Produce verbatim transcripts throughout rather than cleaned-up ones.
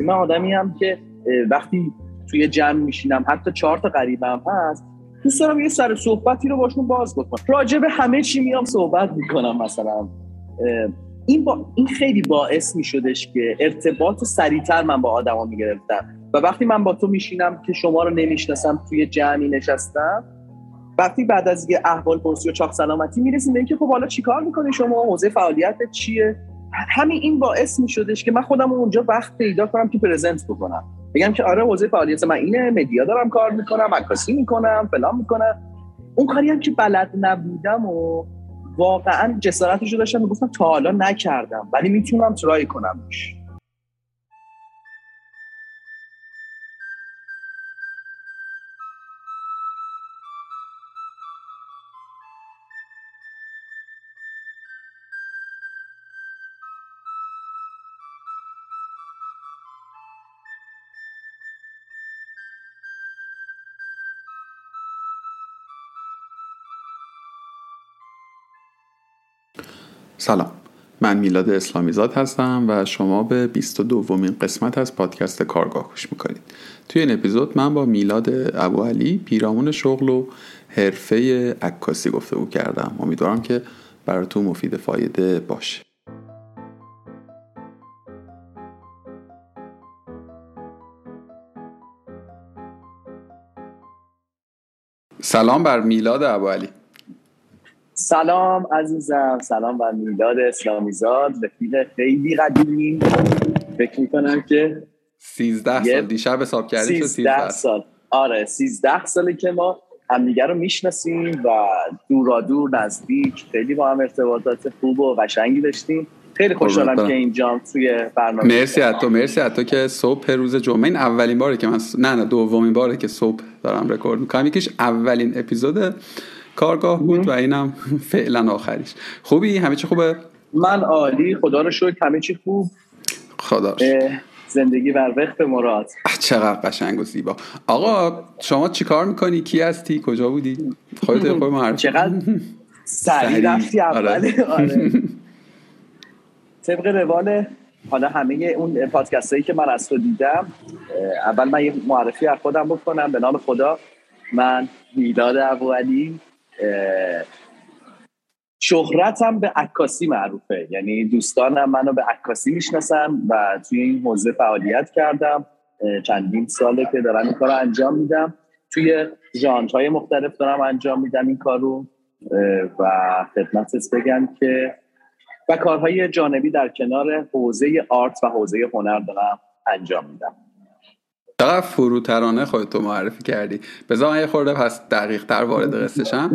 من آدمی هم که وقتی توی جمع میشینم حتی چهار تا قریبم هست دوست دارم یه سر صحبتی رو باشون باز بکنم، راجع به همه چی میام صحبت میکنم مثلا. این با... این خیلی باعث میشدش که ارتباط سریعتر من با آدما میگرفتم و وقتی من با تو میشینم که شما رو نمیشناسم توی جمعی نشستم، وقتی بعد از یه احوالپرسی و چاق سلامتی میرسیم به اینکه خب حالا چیکار میکنی شما، حوزه فعالیتت چیه، همین این باعث میشدش که من خودم اونجا وقت پیدا کنم که پرزنت بکنم، بگم که آره حوزه فعالیت من اینه، مدیا دارم کار میکنم، عکاسی میکنم، فلان میکنم. اون کاری هم که بلد نبودم و واقعا جسارتشو داشتم میگفتم تا حالا نکردم ولی میتونم ترای کنمش. سلام، من میلاد اسلامیزاد هستم و شما به بیست و دومین قسمت از پادکست کارگاه گوش میکنید. توی این اپیزود من با میلاد ابو علی پیرامون شغل و حرفه عکاسی گفتگو کردم. امیدوارم که براتون مفید فایده باشه. سلام بر میلاد ابو علی. سلام عزیزم، سلام بر میلاد اسلامیزاد، رفیق خیلی قدیمی. فکر می‌کنم که سیزده سال دیشب حساب کردیم شد سیزده سال. آره سیزده ساله که ما همدیگه رو میشناسیم و دورا دور نزدیک خیلی با هم ارتباطات خوب و قشنگی داشتیم. خیلی خوشحالم که اینجام توی برنامه. مرسی از تو، مرسی از تو که صبح روز جمعه، این اولین باره که من نه نه دومین باره که صبح دارم رکورد می‌کنم. یکیش اولین اپیزود کارگاه بود و اینم فعلا آخریش. خوبی؟ همه چی خوبه؟ من عالی، خدا رو شکر همه چی خوب. خدا زندگی بر وقت مراد. چقدر قشنگ و زیبا. آقا شما چی کار میکنی؟ کی هستی؟ کجا بودی؟ خودت خودت معرفی. چقدر سریع رفتی اول. آره. طبق روال حالا همه اون پادکستایی که من از تو دیدم، اول من یه معرفی از خودم بکنم. به نام خدا، من میلاد ابو علی، شهرتم به عکاسی معروفه، یعنی دوستانم منو به عکاسی میشناسن و توی این حوزه فعالیت کردم. چندین ساله که دارم این کارو انجام میدم، توی ژانرهای مختلف دارم انجام میدم این کارو و خدمتت بگم که و کارهای جانبی در کنار حوزه آرت و حوزه هنر دارم انجام میدم. چقدر فروترانه خودتو معرفی کردی. بذار یه خورده پس دقیق تر وارد قصه‌شم.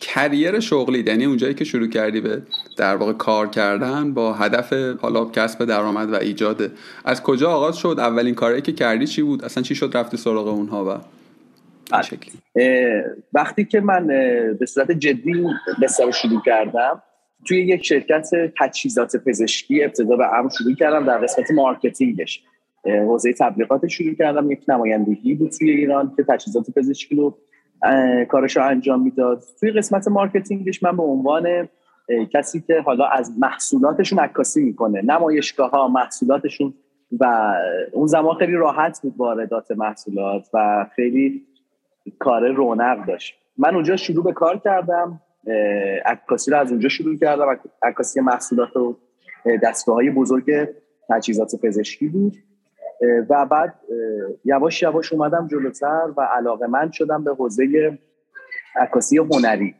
کریر شغلی، یعنی اونجایی که شروع کردی به در واقع کار کردن با هدف حالا کسب درآمد و ایجاد، از کجا آغاز شد؟ اولین کاری که کردی چی بود؟ اصلا چی شد رفتی سراغ اونها؟ و وقتی که من به صورت جدی قصه رو شروع کردم، توی یک شرکت تجهیزات پزشکی ابتدا به عمل شروع کردم در قسمت مارکتینگش. حوزه تبلیغات شروع کردم، یک نمایندگی بود توی ایران که تجهیزات پزشکی رو کارش رو انجام میداد. توی قسمت مارکتینگش من به عنوان کسی که حالا از محصولاتشون عکاسی میکنه، نمایشگاه ها محصولاتشون، و اون زمان خیلی راحت بود واردات محصولات و خیلی کار رونق داشت. من اونجا شروع به کار کردم، عکاسی رو از اونجا شروع کردم، عکاسی محصولات و دستگاه‌های بزرگ تجهیزات پزشکی بود و بعد یواش یواش اومدم جلوتر و علاقه‌مند شدم به حوزه عکاسی هنری.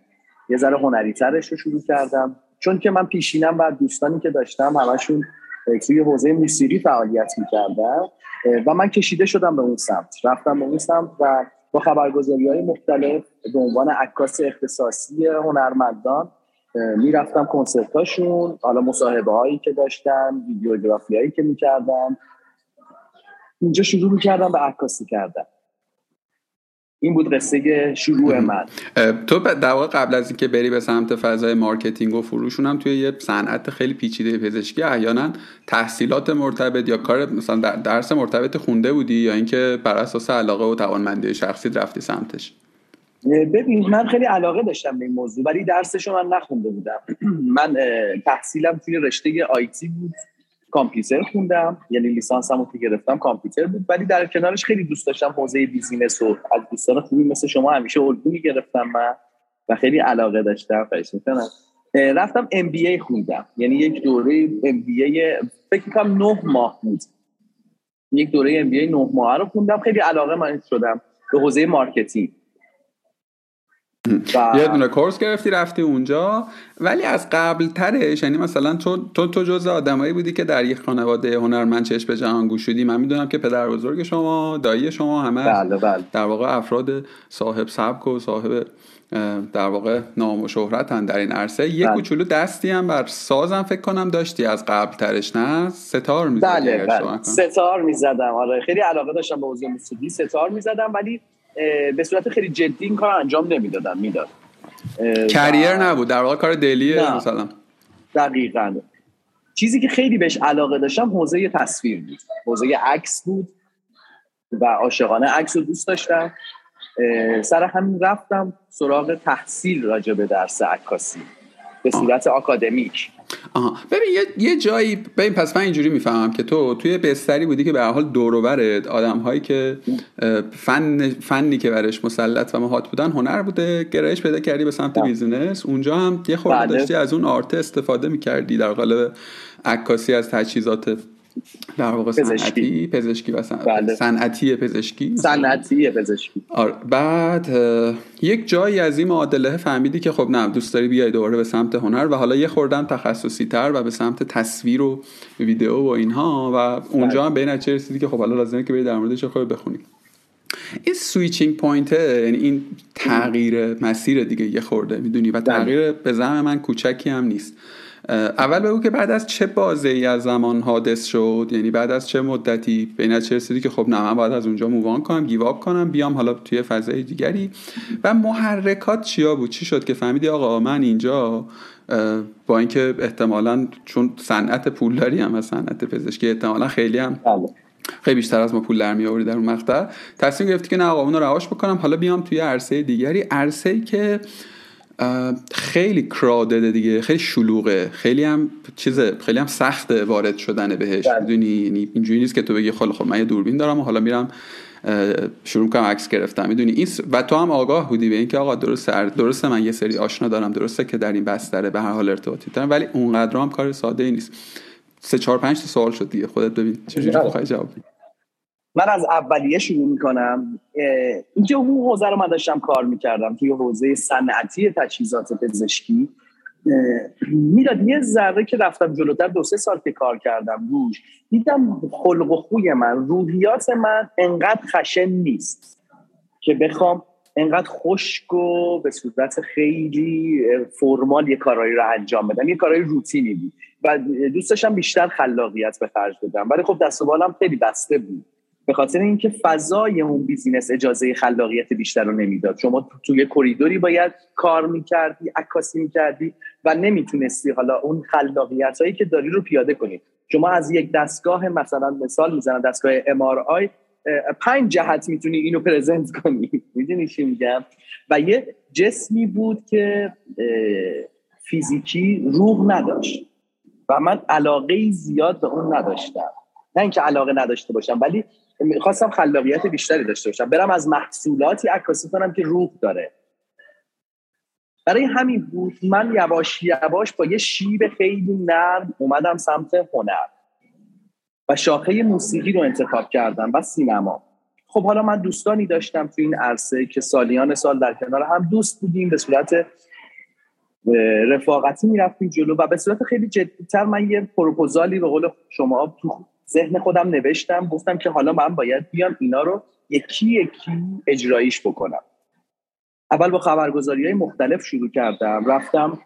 یه ذره هنری ترش رو شروع کردم، چون که من پیشینم و دوستانی که داشتم همشون توی حوزه موسیقی فعالیت می‌کردن و من کشیده شدم به اون سمت، رفتم به اون سمت و با خبرگزاری‌های مختلف به عنوان عکاس اختصاصی هنرمندان میرفتم کنسرتاشون، حالا مصاحبه‌هایی که داشتم، ویدیوگرافی‌هایی که می‌کردم، اینجا شروع می‌کردم به عکاسی کردن. این بود قصه شروع من. تو در واقع قبل از اینکه بری به سمت فضای مارکتینگ و فروشون هم توی یه صنعت خیلی پیچیده پزشکی احیانا تحصیلات مرتبط یا کار مثلا درس مرتبط خونده بودی یا اینکه بر اساس علاقه و توانمندی شخصی رفتی سمتش؟ ببین من خیلی علاقه داشتم به این موضوع ولی درسشو من نخونده بودم. من تحصیلم توی رشته آی تی بود، کامپیوتر خوندم، یعنی لیسانسمو که گرفتم کامپیوتر بود، ولی در کنارش خیلی دوست داشتم حوزه بیزینس و از دوستان خوبی مثل شما همیشه الگو می‌گرفتم من و خیلی علاقه داشتم بهش. مثلا رفتم ام بی ای خوندم، یعنی یک دوره ام بی ای فکر کنم نه ماه بود، یک دوره ام بی ای نه ماه رو خوندم، خیلی علاقه من شدم به حوزه مارکتینگ. یه دونه کورس گرفتی رفتی اونجا، ولی از قبل ترش، یعنی مثلا تو تو, تو جزء آدمایی بودی که در یک خانواده هنرمند چشم به جهان گشودی. من میدونم که پدر بزرگ شما، دایی شما، همه بله بله. در واقع افراد صاحب سبک و صاحب در واقع نام و شهرتن در این عرصه. یک کوچولو بله. دستی هم بر سازم فکر کنم داشتی از قبل ترش، نه؟ ستار میزدی؟ بله بله. ستار میزدم، آره خیلی علاقه داشتم به حوزه موسیقی، ستار میزدم، ولی به صورت خیلی جدی این کار انجام نمیدادم. میداد کریر و... نبود در واقع، کار دلیه مثلا. دقیقاً چیزی که خیلی بهش علاقه داشتم حوزه تصویر بود، حوزه عکس بود و عاشقانه عکس رو دوست داشتم. سر همین رفتم سراغ تحصیل راجع به درس عکاسی به صورت آه. آکادمیک. آها ببین یه, یه جایی ببین، پس من اینجوری میفهمم که تو توی بستری بودی که به هر حال دور و برت آدم‌هایی که فن فنی که برش مسلط و مهات بودن هنر بوده، گرایش پیدا کردی به سمت بیزینس، اونجا هم یه خورده داشتی از اون آرت استفاده می‌کردی در قالب عکاسی از تجهیزات در واقع صنعتی، پزشکی و صنعتی پزشکی صنعتی پزشکی آره. بعد یک جایی از این معادله فهمیدی که خب نه، دوست داری بیای دوباره به سمت هنر و حالا یه خوردن تخصصی تر و به سمت تصویر و ویدیو و اینها، و اونجا هم به این نتیجه رسیدی که خب حالا لازمه که بری در موردش خود بخونی. این سویچینگ پوینت، یعنی این تغییر مسیر دیگه یه خورده، میدونی، و تغییر به زعم من کوچکی هم نیست. اول بگو که بعد از چه بازه‌ای از زمان حادث شد، یعنی بعد از چه مدتی به این چه رسیدی که خب نه، من باید از اونجا مووان کنم، گیواب کنم، بیام حالا توی فضای دیگری، و محرکات چیا بود؟ چی شد که فهمیدی آقا من اینجا، با اینکه احتمالاً چون صنعت پولداری هم و صنعت پزشکی احتمالاً خیلی هم خیلی بیشتر از ما پول در می‌آوری در اون مقطع، تصمیم گرفتی که نه آقا اونو رهاش بکنم، حالا بیام توی عرصه دیگری، عرصه‌ای که خیلی کرادده دیگه، خیلی شلوغه، خیلی هم چیزه، خیلی هم سخته وارد شدن بهش، میدونی؟ اینجوری نیست که تو بگی خب خب من یه دوربین دارم و حالا میرم شروع می‌کنم عکس گرفتم، میدونی؟ این س... و تو هم آگاه بودی به اینکه آقا درسته درسته من یه سری آشنا دارم، درسته که در این بستر به هر حال ارتباطی دارم، ولی اونقدر هم کار ساده ای نیست. سه چهار پنج تا سوال شد دیگه، خودت ببین چجوری می‌خوای جواب بدی. من از اولیه شروع میکنم. اینکه اون حوزه رو من داشتم کار میکردم توی حوزه صنعتی تجهیزات پزشکی، میلاد یه ذره که رفتم جلوتر، دو سه سال که کار کردم روش، دیدم خلق و خوی من، روحیات من انقدر خشن نیست که بخوام انقدر خشک و به صورت خیلی فرمال یه کارایی رو انجام بدم. یه کارایی روتینی بود و دوست داشتم بیشتر خلاقیت به خرج بدم، ولی خب دست و بالم خیلی بسته بود به خاطر اینکه فضای اون بیزینس اجازه خلاقیت بیشتر رو نمیداد. شما توی کریدوری باید کار میکردی، عکاسی میکردی و نمیتونستی حالا اون خلاقیت هایی که داری رو پیاده کنی. شما از یک دستگاه، مثلا مثال میزنم، دستگاه ام آر آی پنج جهت میتونی اینو پرزنت کنی، میدونی چی میگم؟ و یه جسمی بود که فیزیکی روح نداشت و من علاقه زیاد به اون نداشتم، نه اینکه علاقه نداشته باشم، ولی می‌خواستم خلاقیت بیشتری داشته باشم، برم از محصولاتی عکاسی کنم که روح داره. برای همین بود من یواش یواش با یه شیب خیلی نرم اومدم سمت هنر و شاخه موسیقی رو انتخاب کردم و سینما. خب حالا من دوستانی داشتم تو این عرصه که سالیان سال در کنار هم دوست بودیم، به صورت رفاقتی می‌رفتیم جلو و به صورت خیلی جدی‌تر من یه پروپوزالی به قول شما تو ذهن خودم نوشتم، گفتم که حالا من باید بیام اینا رو یکی یکی اجرایش بکنم. اول با خبرگزاری‌های مختلف شروع کردم، رفتم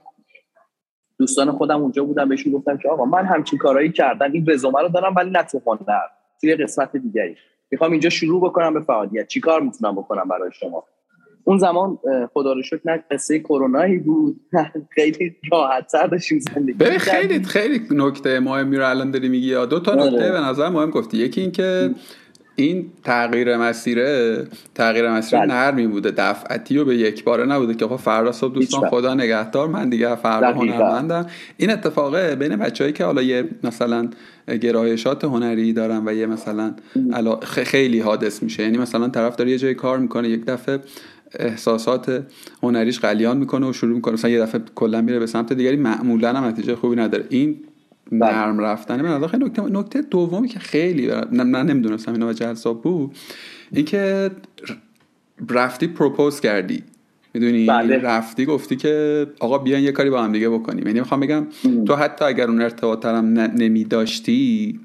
دوستان خودم اونجا بودم بهشون گفتم که آقا من همچین کارهایی کردم، این رزومه رو دارم ولی نه تو هنر، توی قسمت دیگری میخوام اینجا شروع بکنم به فعالیت، چیکار میتونم بکنم برای شما؟ اون زمان خدا رو شکر نه قصه کرونایی بود، خیلی راحت‌تر داشتیم زندگی. ببین خیلی خیلی نکته مهمی رو الان داری میگی، دو تا نکته به نظر مهم گفتی. یکی این که این تغییر مسیره تغییر مسیره نرمی بوده، دفعتی و به یک باره نبوده که فردا صبح دوستان خدا نگهدار من دیگه فردا هنرمندم. این اتفاقه بین بچه‌ای که حالا یه مثلا گرایشات هنری دارن و یه مثلا خیلی حادث میشه، یعنی مثلا طرف داره یه جای کار میکنه یک دفعه احساسات هنریش غلیان میکنه و شروع میکنه مثلا یه دفعه کلا میره به سمت دیگری، معمولا هم نتیجه خوبی نداره. این نرم رفتن من خیلی نکته نکته دومی که خیلی من نمیدونستم اینا وجه حساب بود، این که رفتی پروپوز کردی، میدونی رفتی گفتی که آقا بیان یه کاری با هم دیگه بکنیم. یعنی میخوام بگم ام. تو حتی اگر اون ارتباط هم نمیداشتی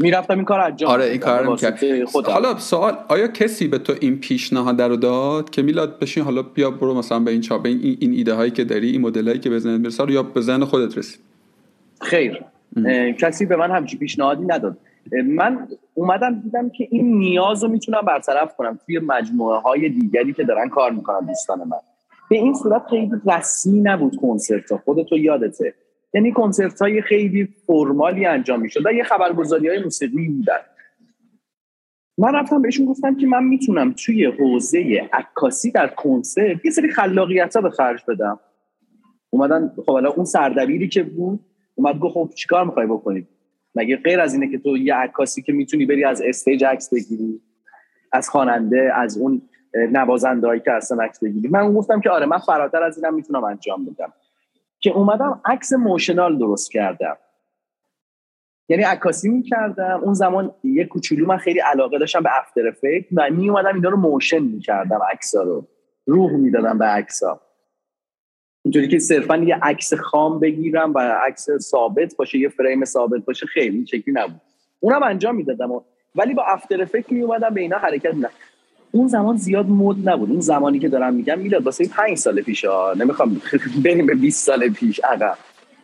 میرفتم این کار انجام. آره این کار رو می‌کرد. حالا سوال، آیا کسی به تو این پیشنهاد رو داد که میلاد بشین حالا بیا برو مثلا به این چاپ این این ایده هایی که داری، این مدل هایی که بزنید برسار، یا به ذهن خودت رسید؟ خیر، کسی به من همچین پیشنهادی نداد. من اومدم دیدم که این نیاز رو میتونم برطرف کنم توی مجموعه های دیگری که دارن کار میکنن دوستان من. به این صورت خیلی رسمی نبود کنسرت ها، خودت یادته، یعنی کنسرت های خیلی فرمالی انجام میشد و یه خبرگزاری های موسیقی بودن. من رفتم بهشون گفتم که من میتونم توی حوزه عکاسی در کنسرت یه سری خلاقیت ها به خرج بدم. اومدن خب الان اون سردبیری که بود اومد گفت خب چیکار می‌خوای بکنی؟ مگه غیر از اینه که تو یه عکاسی که میتونی بری از استیج عکس بگیری، از خواننده، از اون نوازنده‌ای که اصلا عکس بگیری؟ من گفتم که آره من فراتر از اینم میتونم انجام بدم، که اومدم عکس موشنال درست کردم. یعنی عکاسی میکردم، اون زمان یه کوچولو من خیلی علاقه داشتم به افتر افکت و می اومدم اینا رو موشن میکردم، عکس‌ها رو روح میدادم به عکس‌ها، اینجوری که صرفا یه عکس خام بگیرم و عکس ثابت باشه، یه فریم ثابت باشه، خیلی این شکلی نبود. اونم انجام میدادم ولی با افتر افکت می اومدم به اینا حرکت میدادم. اون زمان زیاد مد نبود، اون زمانی که دارم میگم میلاد واسه پنج سال پیشه، نمیخوام بریم به بیست سال پیش عقب،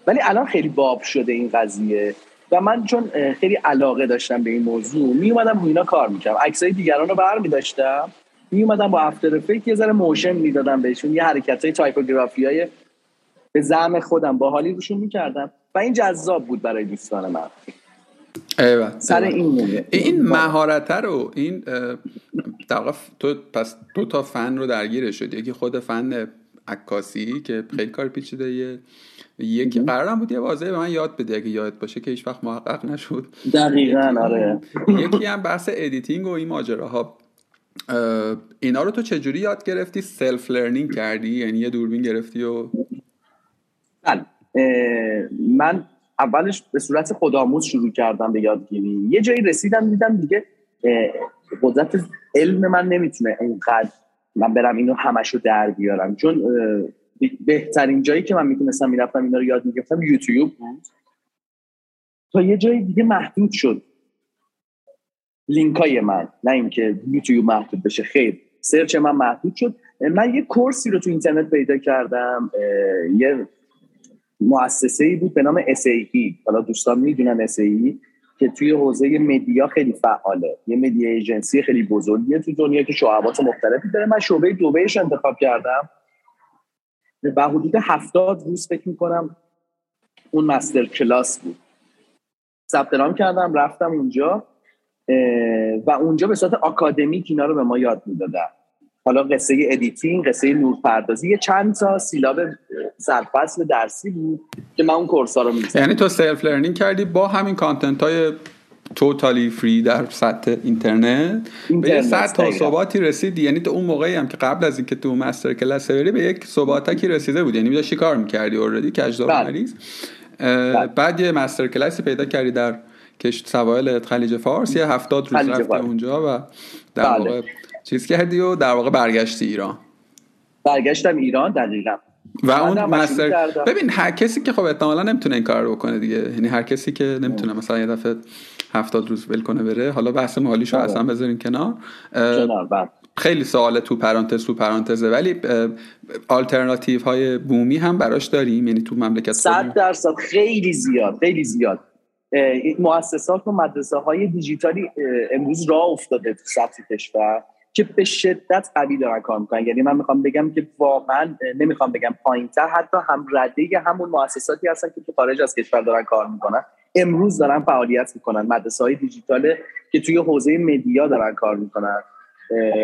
ولی الان خیلی باب شده این قضیه و من چون خیلی علاقه داشتم به این موضوع می اومدم اینا کار میکردم، عکسای دیگران رو برمی داشتم، می اومدم با افتر افکت یه ذره موشن میدادم بهشون، یه حرکتای تایپوگرافیای به زعم خودم با حالی روشون میکردم و این جذاب بود برای دوستان من. ایوه. سر این این مهارت رو این دقیقا تو پس دو تا فن رو درگیر شد، یکی خود فن عکاسی که خیلی کار پیچیده یه یکی قرارم بود یه واضحه به من یاد بده اگه یاد باشه که هیچ وقت محقق نشد. دقیقاً آره. یکی هم بحث ادیتینگ و این ماجراها، اینا رو تو چجوری یاد گرفتی؟ سلف لرنینگ کردی؟ یعنی یه دوربین گرفتی و بله. من اولش به صورت خودآموز شروع کردم به یادگیری، یه جایی رسیدم دیدم دیگه قدرت علم من نمیتونه اینقدر من برم اینو همشو در بیارم، چون بهترین جایی که من میتونستم میرفتم اینا رو یاد میگرفتم یوتیوب بود، تا یه جایی دیگه محدود شد لینکای من، نه اینکه یوتیوب محدود بشه، خیر سرچ من محدود شد. من یه کورسی رو تو اینترنت پیدا کردم، یه مؤسسه‌ای بود به نام اس ای ای، حالا دوستان میدونن اس ای ای که توی حوزه مدیا خیلی فعاله، یه مدیا ایجنسی خیلی بزرگیه تو دنیا که شعبات مختلفی داره. من شعبه دبیش انتخاب کردم و حدود هفتاد روز فکر می‌کنم اون مستر کلاس بود، ثبت نام کردم رفتم اونجا و اونجا به صورت آکادمیک اینا رو به ما یاد میدادن، حالا قصه ادیتینگ، قصه نورپردازی، یه چند تا سیلاب سرفصل درسی بود که من اون کورس‌ها رو می‌زدم. یعنی تو سلف لرنینگ کردی با همین کانتنت‌های توتالی فری در سطح اینترنت به یه سطح حساباتی رسیدی، یعنی تو اون موقعی هم که قبل از اینکه تو مستر کلاس بری به یک ثباتکی رسیده بود، یعنی داشتی کار می‌کردی اوردی کجدار مریض، بعد یه مستر کلاسی پیدا کردی در کش سواحل خلیج فارس، یه هفتاد روز رفتی اونجا و در واقع چیز کردی و در واقع برگشتی ایران. برگشتم ایران دقیقاً. و اون مستر ببین هر کسی که خب احتمالاً نمیتونه این کار رو بکنه دیگه، یعنی هر کسی که نمیتونه مثلا یه دفعه هفتاد روز ول کنه بره، حالا بحث مالیشو اصلا بذارین کنار، خیلی سوال تو پرانتز تو پرانتزه، ولی آلترناتیو های بومی هم براش داریم، یعنی تو مملکت صد درصد خیلی زیاد خیلی زیاد مؤسسات و مدرسه های دیجیتالی امروز راه افتاده تو سطح کشور که به شدت قوی دارن کار میکنن. یعنی من میخوام بگم که واقعا نمیخوام بگم پایینتر، حتی هم رده همون مؤسساتی هستن که تو خارج از کشور دارن کار میکنن امروز دارن فعالیت میکنن، مدرسه‌های دیجیتال که توی حوزه مدیا دارن کار میکنن.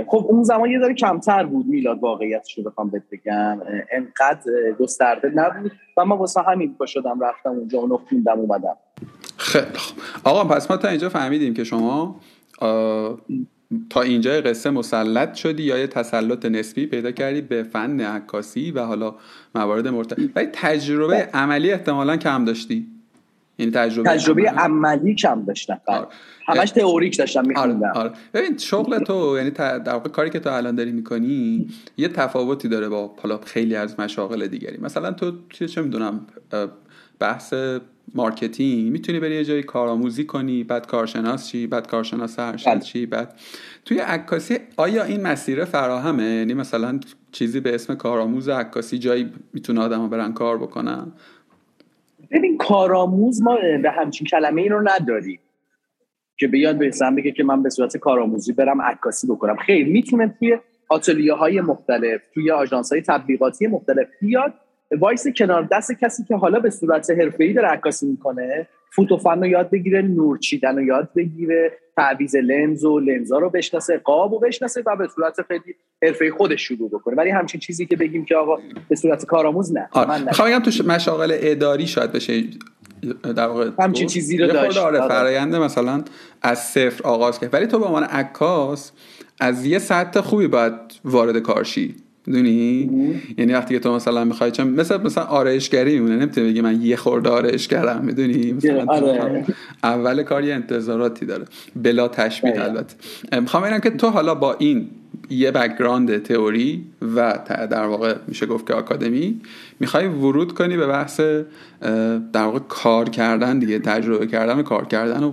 خب اون زمان یه ذره کمتر بود میلاد، واقعیتش رو بخوام بهت بگم انقدر گسترده نبود و من واسه همین پا شدم رفتم اونجا اونو خوندم اومدم. خیلی خب آقا، پس ما تا اینجا فهمیدیم که شما تا اینجا قصه مسلط شدی یا یه تسلط نسبی پیدا کردی به فن عکاسی و حالا موارد مرتبط، ولی تجربه ده. عملی احتمالاً کم داشتی. این تجربه تجربه عملی, عملی کم داشتم، همش تئوریک داشتم می‌خوندم. آره ببین شغل تو یعنی در واقع کاری که تو الان داری می‌کنی یه تفاوتی داره با حالا خیلی از مشاغل دیگری. مثلا تو چه می‌دونم بحث مارکتینگ میتونی بری یه جایی کارآموزی کنی، بعد کارشناس چی، بعد کارشناس ارشد چی، بعد توی عکاسی آیا این مسیر فراهمه؟ یعنی مثلا چیزی به اسم کارآموز عکاسی جایی میتونه آدم‌ها برن کار بکنن؟ ببین کارآموز ما به همچین کلمه این رو نداریم که به یاد برسم بگه که من به صورت کارآموزی برم عکاسی بکنم. خیر، میتونه توی آتلیه‌های مختلف، توی آژانس‌های تبلیغاتی مختلف بیاد وایس کنار دست کسی که حالا به صورت حرفه‌ای داره عکاسی میکنه، فوت و فن رو یاد بگیره، نور چیدن رو یاد بگیره، تعویض لنز و لنزا رو بشناسه، قاب رو بشناسه و به صورت خیلی حرفه‌ای خودش شروع بکنه. ولی همچین چیزی که بگیم که آقا به صورت کارآموز نه. من می‌خوام بگم تو مشاغل اداری شاید بشه در واقع همچین چیزی رو داشت. آره فرآیند مثلا از صفر آغاز کرد. ولی تو به عنوان عکاس از یه سطح خوبی باید وارد کارشی دونی یعنی وقتی که تو مثلا میخوای چم مثلا مثلا آرایشگری میمونه، نمیتونی بگی من یه خورده آرایشگرم، میدونی مثلا آره. اول کار یه انتظاراتی داره بلا تشبیه. البته میخوام بگم که تو حالا با این یه بک‌گراند تئوری و در واقع میشه گفت که آکادمی میخوای ورود کنی به بحث در واقع کار کردن دیگه، تجربه کردن و کار کردن و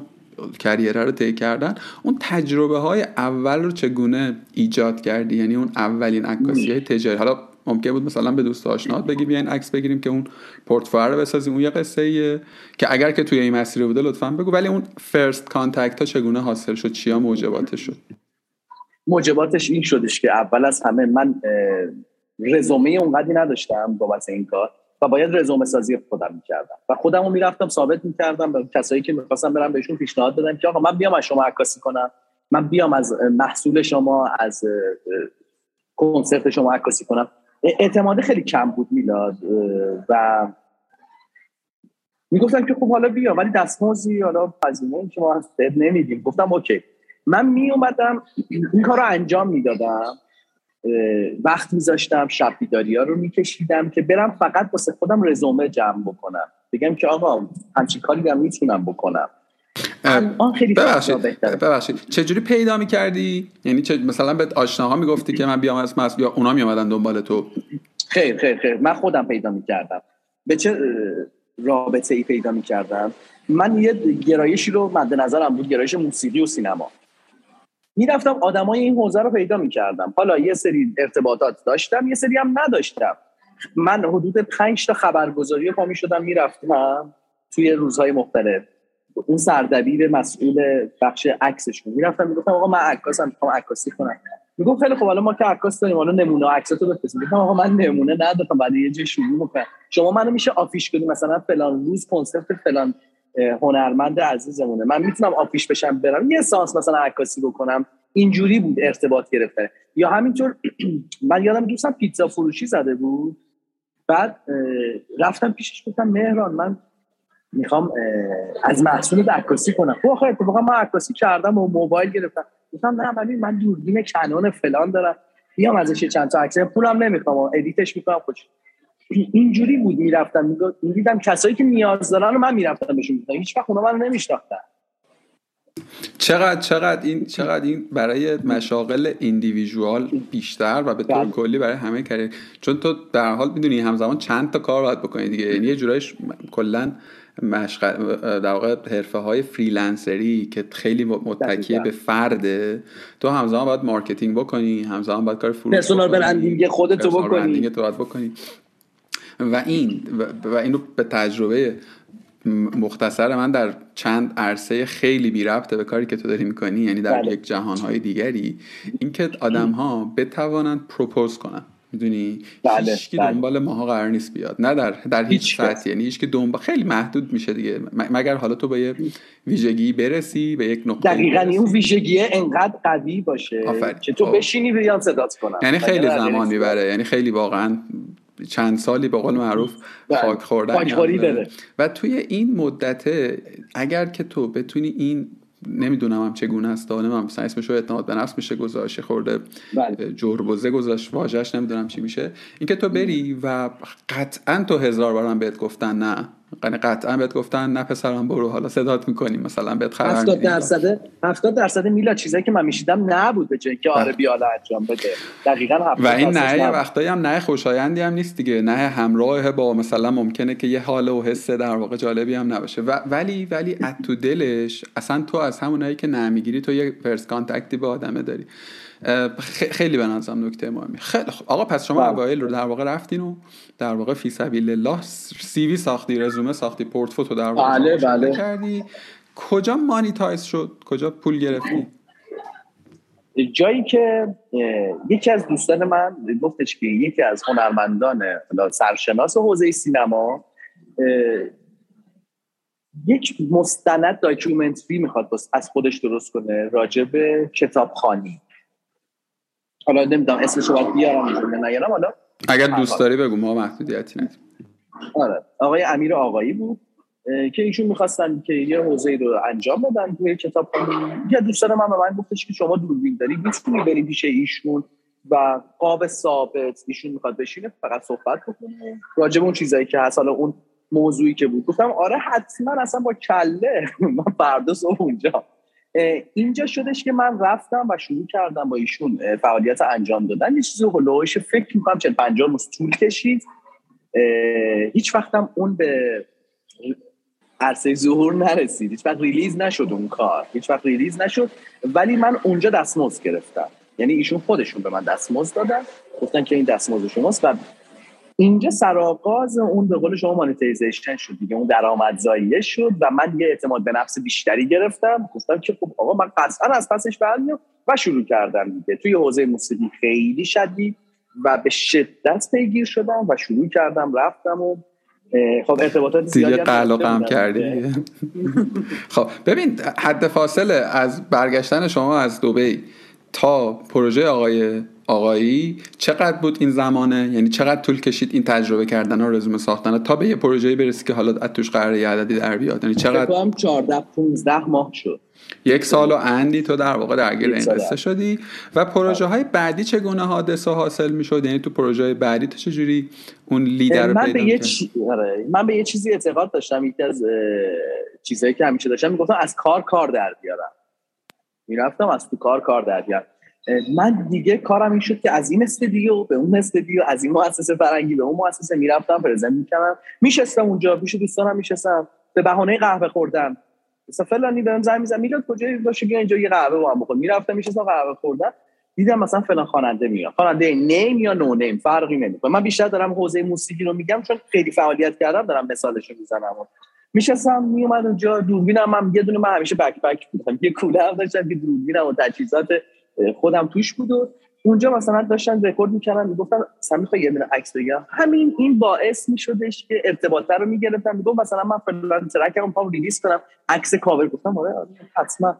کریره رو طی کردن. اون تجربه های اول رو چگونه ایجاد کردی؟ یعنی اون اولین عکاسی های تجاری، حالا ممکن بود مثلا به دوست آشنات بگی بیاین عکس بگیریم که اون پورتفولیو رو بسازیم، اون یه قصه ایه که اگر که توی این مسیر بوده لطفاً بگو، ولی اون فرست کانتکت ها چگونه حاصل شد؟ چیا موجباتش شد؟ موجباتش این شدش که اول از همه من رزومه اونقدی نداشتم بابت این کار و باید رزومه سازی خودم می‌کردم و خودمو می‌رفتم ثابت می‌کردم به کسایی که می‌خواستم برام بهشون پیشنهاد بدم که آقا من بیام از شما عکاسی کنم، من بیام از محصول شما، از کنسپت شما عکاسی کنم. اعتماد خیلی کم بود میلاد و میگفتن که خب حالا بیا ولی دستمزدی حالا هزینه‌ای که ما بهت نمیدیم. گفتم اوکی. من میومدم این کارو انجام میدادم، وقت میذاشتم، شب بیداری‌ها رو میکشیدم که برم فقط واسه خودم رزومه جمع بکنم، بگم که آقا همچین کاری هم میتونم بکنم. الان خیلی بهتره. ببخشید چجوری پیدا میکردی؟ یعنی چه مثلا به آشناها میگفتی که من بیام از مس یا اونا میومدن دنبال تو؟ خیر خیر خیر من خودم پیدا میکردم. به چه رابطه ای پیدا میکردم؟ من یه گرایشی رو مد نظرم بود، گرایش موسیقی و سینما. میرفتم آدمای این حوزه رو پیدا میکردم، حالا یه سری ارتباطات داشتم یه سری هم نداشتم. من حدود پنج تا خبرگزاری پا میشدم میرفتم توی روزهای مختلف، اون سردبیر مسئول بخش عکسشون میرفتم میگفتم آقا من عکاسم میخوام عکاسی کنم. میگفت خیلی خب حالا ما که عکاس داریم حالا نمونه عکساتو بفرست. میگفتم آقا من نمونه ندارم، بعد یه جای شروع میکنم، شما منو میشه آفیش کنید مثلا فلان روز کنسرت فلان هنرمند عزیزمونه، من میتونم آفیش بشم برم یه سانس مثلا عکاسی بکنم. اینجوری بود ارتباط گرفتن. یا همینطور من یادم دوستم پیتزا فروشی زده بود، بعد رفتم پیشش گفتم مهران من میخوام از محصولت عکاسی کنم. خب آخه اتفاقا من عکاسی کردم و موبایل گرفتم. گفتم نه ولی من دوربین کنون فلان دارم، بیام ازش چند تا عکس، پولم نمیخوام، ادیتش میکنم خودش. اینجوری بود میرفتم میدیدم کسایی که نیاز دارن و من میرفتم بهشون میگفتم، هیچ وقت اونا منو نمیشناختن. چقدر چقدر این چقدر این برای مشاغل ایندیویژوال بیشتر و به طور کلی برای همه کاری، چون تو در حال میدونی همزمان چند تا کار باید بکنی دیگه. یعنی یه جورایش کلا مشغل در واقع حرفه‌های فریلنسری که خیلی متکی به فرده، تو همزمان باید مارکتینگ بکنی، همزمان باید کار فروش، پرسونال برندینگ خودت رو بکنی، تو باید بکنی و این و اینو به تجربه مختصر من در چند عرصه خیلی بی ربطه به کاری که تو داری میکنی، یعنی در بله. یک جهانهای دیگری، این که آدم‌ها بتوانند پروپوز کنن میدونی؟ بله، هیچ کی بله. دنبال ماها قرار نیست بیاد، نه در در هیچ سطح، یعنی هیچ که دنبال خیلی محدود میشه دیگه، مگر حالا تو به یه ویژگی برسی، به یک نقطه دقیقاً این ویژگیه انقدر قوی باشه آفرد. که تو بشینی بیان صدات کنم، یعنی خیلی زمان میبره، یعنی خیلی واقعاً چند سالی به قول معروف خاک خوردن. و توی این مدت اگر که تو بتونی این، نمیدونم هم چگونه است، دانم هم مثلا اسمشو اعتماد به نفس میشه گذاشت، خورده جربوزه گذاشت، واژه‌اش نمیدونم چی میشه، اینکه تو بری و قطعا تو هزار بارم بهت گفتن نه، قطعا بهت گفتن نه پسرم برو، حالا صدات میکنیم مثلا بهت خبر میدیم. هفتاد درصد هفتاد درصد میلاد چیزایی که من میشیدم نبود به جای که آره بیاله انجام بده، دقیقاً هفتاد درصد. و این نه وقتایی هم نه خوشایندی هم نیست دیگه، نه همراه با مثلا ممکنه که یه حال و حس در واقع جالبی هم نباشه، و ولی ولی تو دلش اصلا تو از همونایی که نمیگیری تو یه فرست کانتکتی با آدمه داری. خیلی به نظرم نکته مهمی. خیلی آقا پس شما اوایل رو در واقع رفتین و در واقع فی سبیل الله سی وی ساختی، رزومه ساختی، پورتفولیو در واقع بله بله کردی، کجا مانیتایز شد، کجا پول گرفتی؟ جایی که یکی از دوستان من گفتش که یکی از هنرمندان سرشناس حوزه سینما یک مستند داکیومنتری میخواد از خودش درست کنه راجع به کتابخوانی. حالا نمیدونم اسمشو باید بیارم نگرم، حالا اگر دوست داری بگو، ما محدودیتی نداریم. آره آقای امیر آقایی بود که ایشون می‌خواستن که یه حوزه‌ای رو انجام بدن توی کتابخوانی. یه دوستان من به من گفتش که شما دوربین داری، می‌تونی بری پیش ایشون و قاب ثابت، ایشون می‌خواد بشینه فقط صحبت بکنه راجع به اون چیزایی که هست، حالا اون موضوعی که بود. گفتم آره حتما، اصلا با کله من فردا صبح اونجا. اینجا شدش که من رفتم و شروع کردم با ایشون فعالیت انجام دادن. یه چیزی هولوش فکر می‌کنم چند پنجاه روز طول کشید. هیچ وقتم اون به عرصه ظهور نرسید، هیچ وقت ریلیز نشد اون کار، هیچ وقت ریلیز نشد. ولی من اونجا دستمزد گرفتم، یعنی ایشون خودشون به من دستمزد دادن، گفتن که این دستمزد شماست. و اینجا سرآغاز اون به قول شما مانیتایزیشن شد دیگه، اون درآمدزایی شد و من یه اعتماد به نفس بیشتری گرفتم. گفتم که خب آقا من قطعا از پسش برمیام و شروع کردم دیگه. توی حوزه موسیقی خیلی شدید و به شدت پیگیر شدم و شروع کردم رفتم و خب ارتباطات زیادی دیگه قلقم کردی. خب ببین، حد فاصله از برگشتن شما از دبی تا پروژه آقای آقایی چقدر بود این زمانه؟ یعنی چقدر طول کشید این تجربه کردن و رزومه ساختن تا به یه پروژه‌ای برسی که حالا توش قراره یه عددی در بیاد؟ یعنی چقدر؟ فکر کنم چهارده پانزده ماه شد. یک سال و اندی تو در واقع درگیر این قصه شدی. و پروژه های بعدی چگونه حادثه حاصل میشد؟ یعنی تو پروژه های بعدی تو چجوری اون لیدر رو پیدا کردی؟ چی... من به یه چیزی اعتقاد داشتم، یکی از چیزایی که همیشه داشتم میگفتم از کار کار در بیارم، میرفتم از تو کار کار در بیارم. من دیگه کارم این شد که از این استدیو به اون استدیو، از این مؤسسه فرنگی به اون مؤسسه میرفتم، پرزنت میکردم، میشستم اونجا پیش دوستانم، میشستم به بهانه قهوه خوردن، مثلا فلانی بهم زنگ میزنه میلاد کجایی باشه بیا اینجا یه قهوه با هم بخور. میرفتم میشستم قهوه خوردن، دیدم مثلا فلان خواننده میاد، خواننده نیم یا نو نیم فرقی نمیکنه، من بیشتر دارم حوزه موسیقی رو میگم چون خیلی فعالیت کردم دارم مثالشو میزنم. میشستم میومد اونجا، دوربینم من یه دونه، من همیشه بک بک می‌داشتم، یه کولر داشتم که دوربینم و تجهیزات خودم توش بود و اونجا مثلا داشتن رکورد میکردن، میگفتن مثلا میخوای یه دونه عکس بگیرم، همین این باعث میشدش که ارتباطات رو میگرفتم، میگم مثلا من فلان ترکم میخوام ریلیز کنم، عکس کاور، گفتم آره حتما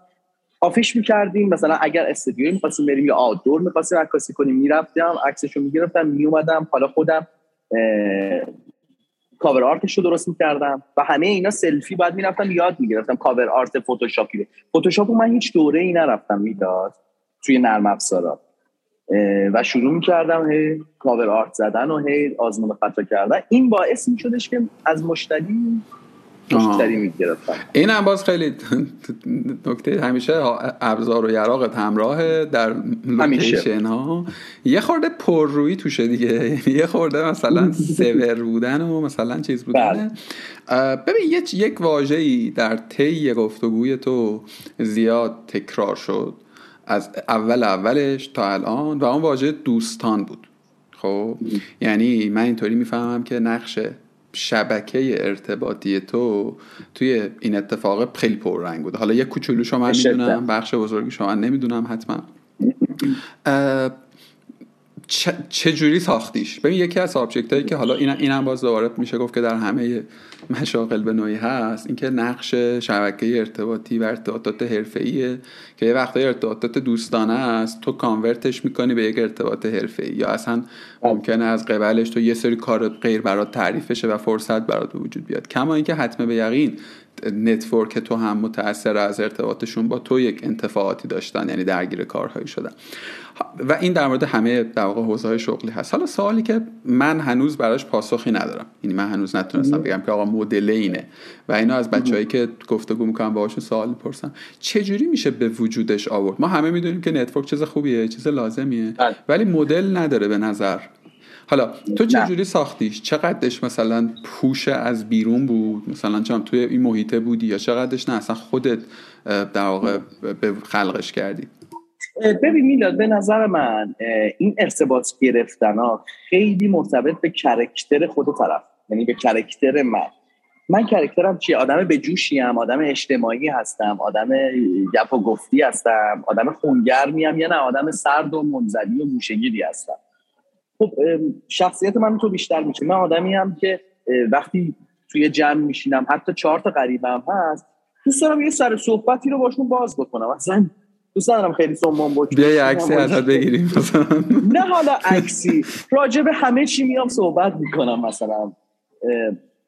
آفیش میکردیم، مثلا اگر استودیویی می‌خواستیم بریم یا آوتدور می‌خواستیم عکاسی کنیم میرفتم عکسشو میگرفتم میومدم، حالا خودم کاور آرتش رو درست می‌کردم و همه اینا سلفی بعد می‌رفتم یاد می‌گرفتم کاور آرت فتوشاپی. فتوشاپو من هیچ دوره‌ای نرفتم میداد توی نرم افزارا و شروع می‌کردم هی کاور آرت زدن و هی آزمون خطا کردن. این باعث می‌شدش که از مشتری مشتری می‌گرفتم. اینم باز خیلی نکته، همیشه ابزار و یراقت همراهه در لوکیشن‌ها، یه خورده پررویی توشه دیگه، یه خورده مثلا سور بودن و مثلا چیز بودن. ببین یک واژه‌ای در طی گفتگوی تو زیاد تکرار شد از اول اولش تا الان و اون واژه دوستان بود. خب یعنی من اینطوری میفهمم که نقش شبکه ارتباطی تو توی این اتفاق خیلی پررنگ بود. حالا یک کوچولو شما میدونم، بخش بزرگی شما نمیدونم حتما. چه جوری ساختیش؟ ببین یکی از سابجکت هایی که حالا اینم اینم باز دوباره میشه گفت که در همه مشاغل به نوعی هست، اینکه نقش شبکه ارتباطی و ارتباطات حرفه‌ایه که یه وقتای ارتباطات دوستانه است، تو کانورتش میکنی به یک ارتباط حرفه‌ای، یا اصلا ممکنه از قبلش تو یه سری کار غیر برات تعریف شه و فرصت برات به وجود بیاد. کما اینکه حتما به یقین نتورک تو هم متأثر از ارتباطشون با تو یک انتفاعاتی داشتن، یعنی درگیر کارهایی شدن. و این در مورد همه در واقع حوزه‌های شغلی هست. حالا سوالی که من هنوز براش پاسخی ندارم، یعنی من هنوز نتونستم بگم که آقا مدل اینه و اینا، از بچه‌هایی که گفتگو می‌کنم باهاشون سوال می‌پرسم چه جوری میشه به وجودش آورد. ما همه می‌دونیم که نتورک چیز خوبیه، چیز لازمیه، ولی مدل نداره به نظر. حالا تو چه جوری ساختیش؟ چقدرش مثلا پوش از بیرون بود، مثلا چون توی این محیطه بودی، یا چقدرش نه اصلا خودت در واقع به خلقش کردی؟ ببین میلاد، به نظر من این ارتباط گرفتن ها خیلی مرتبط به کرکتر خود طرف، یعنی به کرکتر من. من کرکترم چیه؟ آدم به جوشیم، آدم اجتماعی هستم، آدم گپ و گفتی هستم، آدم خونگرمیم یا نه آدم سرد و منزوی و گوشه‌گیری هستم. خب شخصیت من تو بیشتر میشه. من آدمی هم که وقتی توی جمع میشینم، حتی چهار تا قریبم هست، دوست دارم یه سر صحبتی رو باشون باز بکنم. اصلا دوست ندارم خیلی سنبان بکنم. بیا یه عکسی ازت بگیریم مثلا. نه حالا عکسی، راجع به همه چی میام صحبت میکنم مثلا.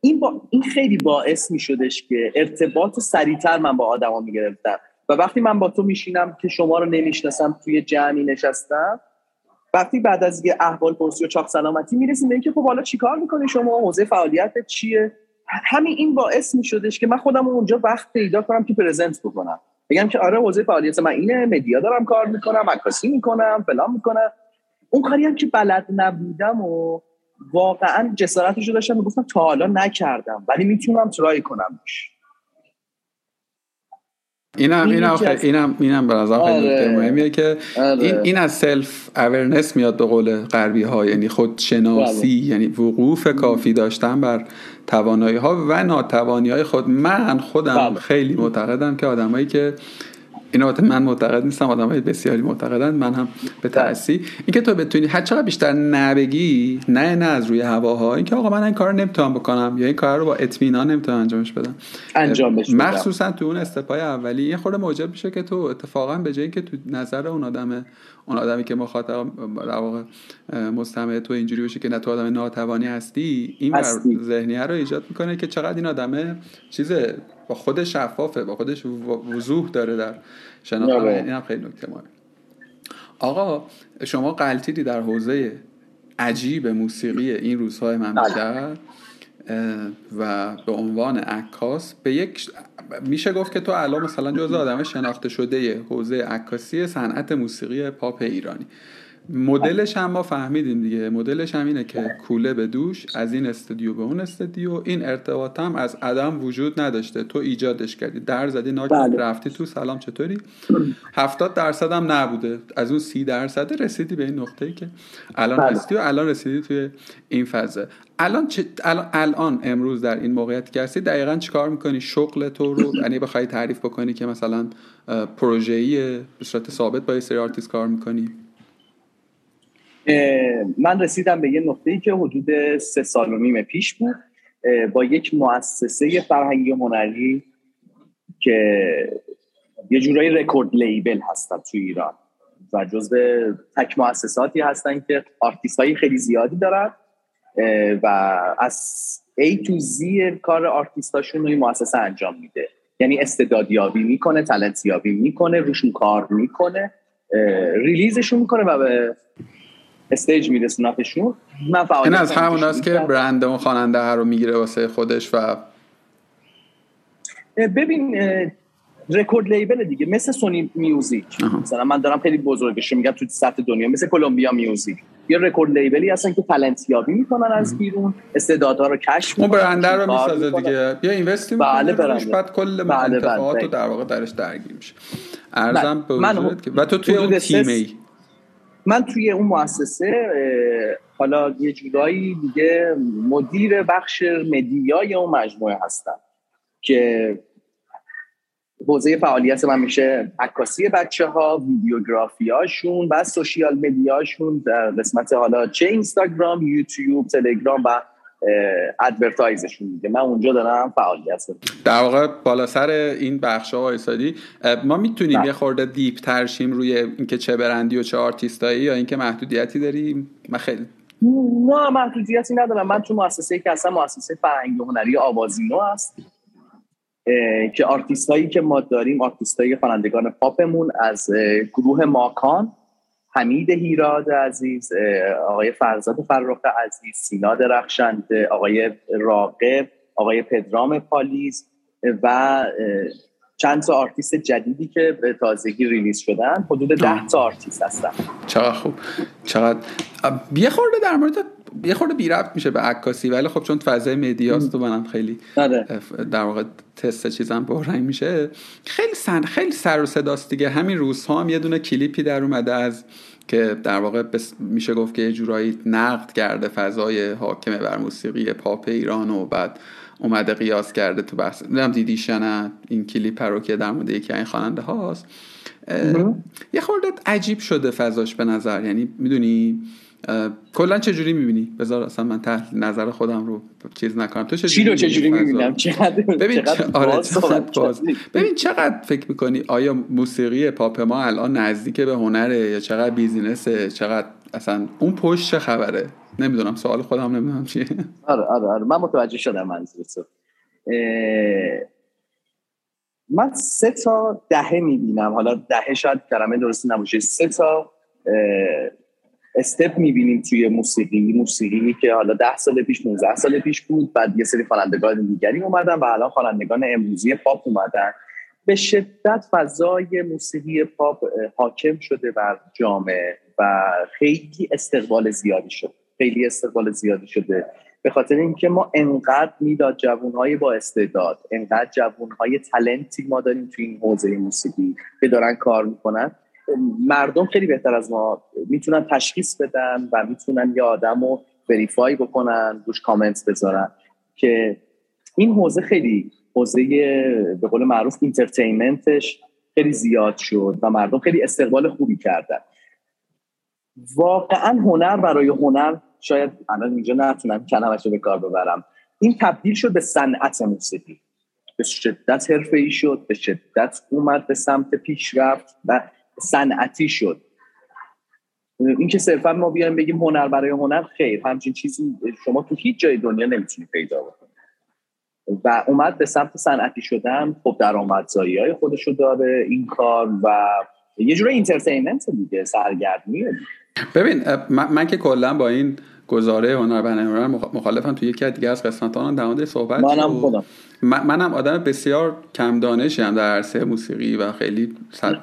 این با... این خیلی باعث میشدش که ارتباط سریعتر من با آدما میگرفتم. و وقتی من با تو میشینم که شما رو نمیشناسم، توی جمعی نشستم، وقتی بعد از یه احوال پرسی و چاق سلامتی میرسیم به اینکه خب حالا چیکار میکنی شما، حوزه فعالیتت چیه، همین این باعث میشدش که من خودم اونجا وقت پیدا کنم که پرزنت بکنم، بگم که آره حوزه فعالیت من اینه، مدیا دارم کار میکنم، عکاسی میکنم، فلان میکنم. اون کاری هم که بلد نبودم و واقعا جسارتش رو داشتم میگفتم تا حالا نکردم ولی میتونم ترای کنم. اینم اینم اینم اینم به نظر خیلی نکته مهمیه که این این از سلف اورنس میاد به قول غربی ها، یعنی خودشناسی، یعنی وقوف کافی داشتن بر توانایی ها و ناتوانی های خود. من خودم بله. خیلی معتقدم که آدمایی که اینو من معتقد نیستم، آدمای بسیاری معتقدن، من هم به تأسی، اینکه تو بتونی هر چقدر بیشتر نبگی، نه نه از روی هواها، اینکه آقا من این کارو نمیتونم بکنم یا این کار رو با اطمینان نمیتونم انجامش بدم، انجامش بدم، مخصوصا تو اون استپای اولی، این خورده موجب میشه که تو اتفاقا به جای اینکه تو نظر اون آدمه، اون آدمی که مخاطب در واقع مستمع تو اینجوری بشه که نه تو آدم ناتوانی هستی، این ذهنیه رو ایجاد میکنه که چقدر این آدمه چیزه با خودش شفافه، با خودش وضوح داره در شناخت. اینم خیلی نکته مهمه. آقا شما غلطیدی در حوزه عجیب موسیقی این روزهای مملکت و به عنوان عکاس به یک میشه گفت که تو الان مثلا جزو آدم شناخته شده حوزه عکاسی صنعت موسیقی پاپ ایرانی. مدلش هم ما فهمیدیم دیگه، مدلش هم اینه که کوله به دوش، از این استودیو به اون استودیو، این ارتباط هم از عدم وجود نداشته، تو ایجادش کردی، در زدی، ناک رفتی تو، سلام چطوری، هفتاد درصد هم نبوده، از اون سی درصد رسیدی به این نقطه‌ای که الان هستی و الان رسیدی توی این فضا. الان چه الان, الان امروز در این موقعیت که هستی دقیقاً چیکار می‌کنی؟ شغل تو رو یعنی بخوای تعریف بکنی که مثلا پروژه‌ای به صورت ثابت با یه سری آرتیست کار می‌کنی. من رسیدم به یه نقطه‌ای که حدود سه سال و نیم پیش بود، با یک مؤسسه فرهنگی و هنری که یه جورایی رکورد لیبل هستن تو ایران و جزو تک مؤسساتی هستن که آرتیست‌های خیلی زیادی دارن و از A to Z کار آرتیستاشون رو این مؤسسه انجام میده، یعنی استعدادیابی میکنه، تالنتیابی میکنه، روشون کار میکنه، ریلیزشون میکنه و به استیج میرسونتشون. من فعالیت این از هموناست که برند اون خواننده ها رو میگیره واسه خودش. و ببین رکورد لیبل دیگه مثل سونی میوزیک، مثلا من دارم خیلی بزرگش میگم تو سطح دنیا، مثل کلمبیا میوزیک، یه رکورد لیبلی هستن که تالنت یابی میکنن از بیرون، استعدادها رو کشف میکنن، اون برند رو میسازه دیگه، یا اینوست میکنه روش، بعد کل منتفعات و در واقع درش درگیر میشه. عرضم به حضورت که و تو توی اون تیمی، من توی اون مؤسسه حالا یه جورایی دیگه مدیر بخش مدیا یا اون مجموعه هستم که حوزه فعالیت من میشه عکاسی بچه‌ها، ویدیوگرافیاشون و سوشیال مدیاشون در قسمت حالا چه اینستاگرام، یوتیوب، تلگرام و ادورتایزشون دیگه. من اونجا دارم فعالیت می‌کنم. در واقع بالا سر این بخش‌ها وایسادی. ما میتونیم یه خورده دیپ تر شیم روی اینکه چه برندی و چه آرتیستایی، یا اینکه محدودیتی داریم؟ من خیلی نه محدودیتی ندارم. من تو مؤسسه‌ای که اصلا مؤسسه فرهنگی و هنری آوازینو است که آرتیستایی که ما داریم آرتیستای خوانندگان پاپمون از گروه ماکان، حمید هیراد عزیز، آقای فرزاد فرخ عزیز، سینا درخشند، آقای راقب، آقای پدرام پالیز و چند تا آرتیست جدیدی که به تازگی ریلیز شدن، حدود ده تا آرتیست هستن. چقدر خوب. چقدر یه خورده در مورد یه خورده بی ربط میشه به عکاسی، ولی خب چون فضای مدیاست و منم خیلی در واقع تست چیزام بحران میشه. خیلی سن خیلی سر و صداست دیگه. همین روزها هم یه دونه کلیپی در اومده از که در واقع بس میشه گفت که یه جورایی نقد کرده فضای حاکمه بر موسیقی پاپ ایران و بعد اومده قیاس کرده تو بحث. نمیدونم دیدیش نه این کلیپ رو که در مورد یکی این خواننده هاست. یه خورده عجیب شده فضاش به نظر، یعنی میدونی کلا چه جوری می‌بینی؟ بذار اصلا من تحلیل نظر خودم رو چیز نکنم. تو چی رو چه جوری می‌بینم؟ چقدر ببین چقدر باز, باز. ببین چقدر فکر می‌کنی آیا موسیقی پاپ ما الان نزدیک به هنره یا چقدر بیزینسه؟ چقدر اصلا اون پشت چه خبره؟ نمیدونم، سوال خودم نمیدونم چیه. آره آره آره من متوجه شدم منظورتو. من سه تا دهه می‌بینم، حالا دهه شاید کلمه درست نباشه. سه تا استپ می‌بینیم توی موسیقی موسیقی که حالا ده سال پیش نوزده سال پیش بود، بعد یه سری خوانندگان دیگری اومدن و الان خوانندگان امروزی پاپ اومدن. به شدت فضای موسیقی پاپ حاکم شده بر جامعه و خیلی استقبال زیادی شده خیلی استقبال زیادی شده به خاطر اینکه ما انقدر میداد جوان‌های با استعداد، انقدر جوان‌های تالنتی ما داریم توی این حوزه موسیقی که دارن کار می‌کنن. مردم خیلی بهتر از ما میتونن تشخیص بدن و میتونن یه آدم رو وریفای بکنن، روش کامنت بذارن که این حوزه خیلی حوزه به قول معروف اینترتینمنتش خیلی زیاد شد و مردم خیلی استقبال خوبی کردن. واقعا هنر برای هنر شاید الان اینجا نتونم کلمه‌شو به کار ببرم. این تبدیل شد به صنعت موسیقی، به شدت حرفه‌ای شد، به شدت اومد به سمت پیشرفت و صنعتی شد. این که صرفا ما بیایم بگیم هنر برای هنر، خیر، همچین چیزی شما تو هیچ جای دنیا نمیتونی پیدا بکنی و اومد به سمت صنعتی شدن. خب درآمدزایی‌های خودشو داره این کار و یه جوری اینترتینمنت دیگه، سرگرمی. ببین من, من که کلا با این گزاره هنر برای هنر مخالفم. تو یکی دیگه از قسمت‌ها در مورد صحبت منم خودم من منم آدم بسیار کم دانشیم در عرصه موسیقی و خیلی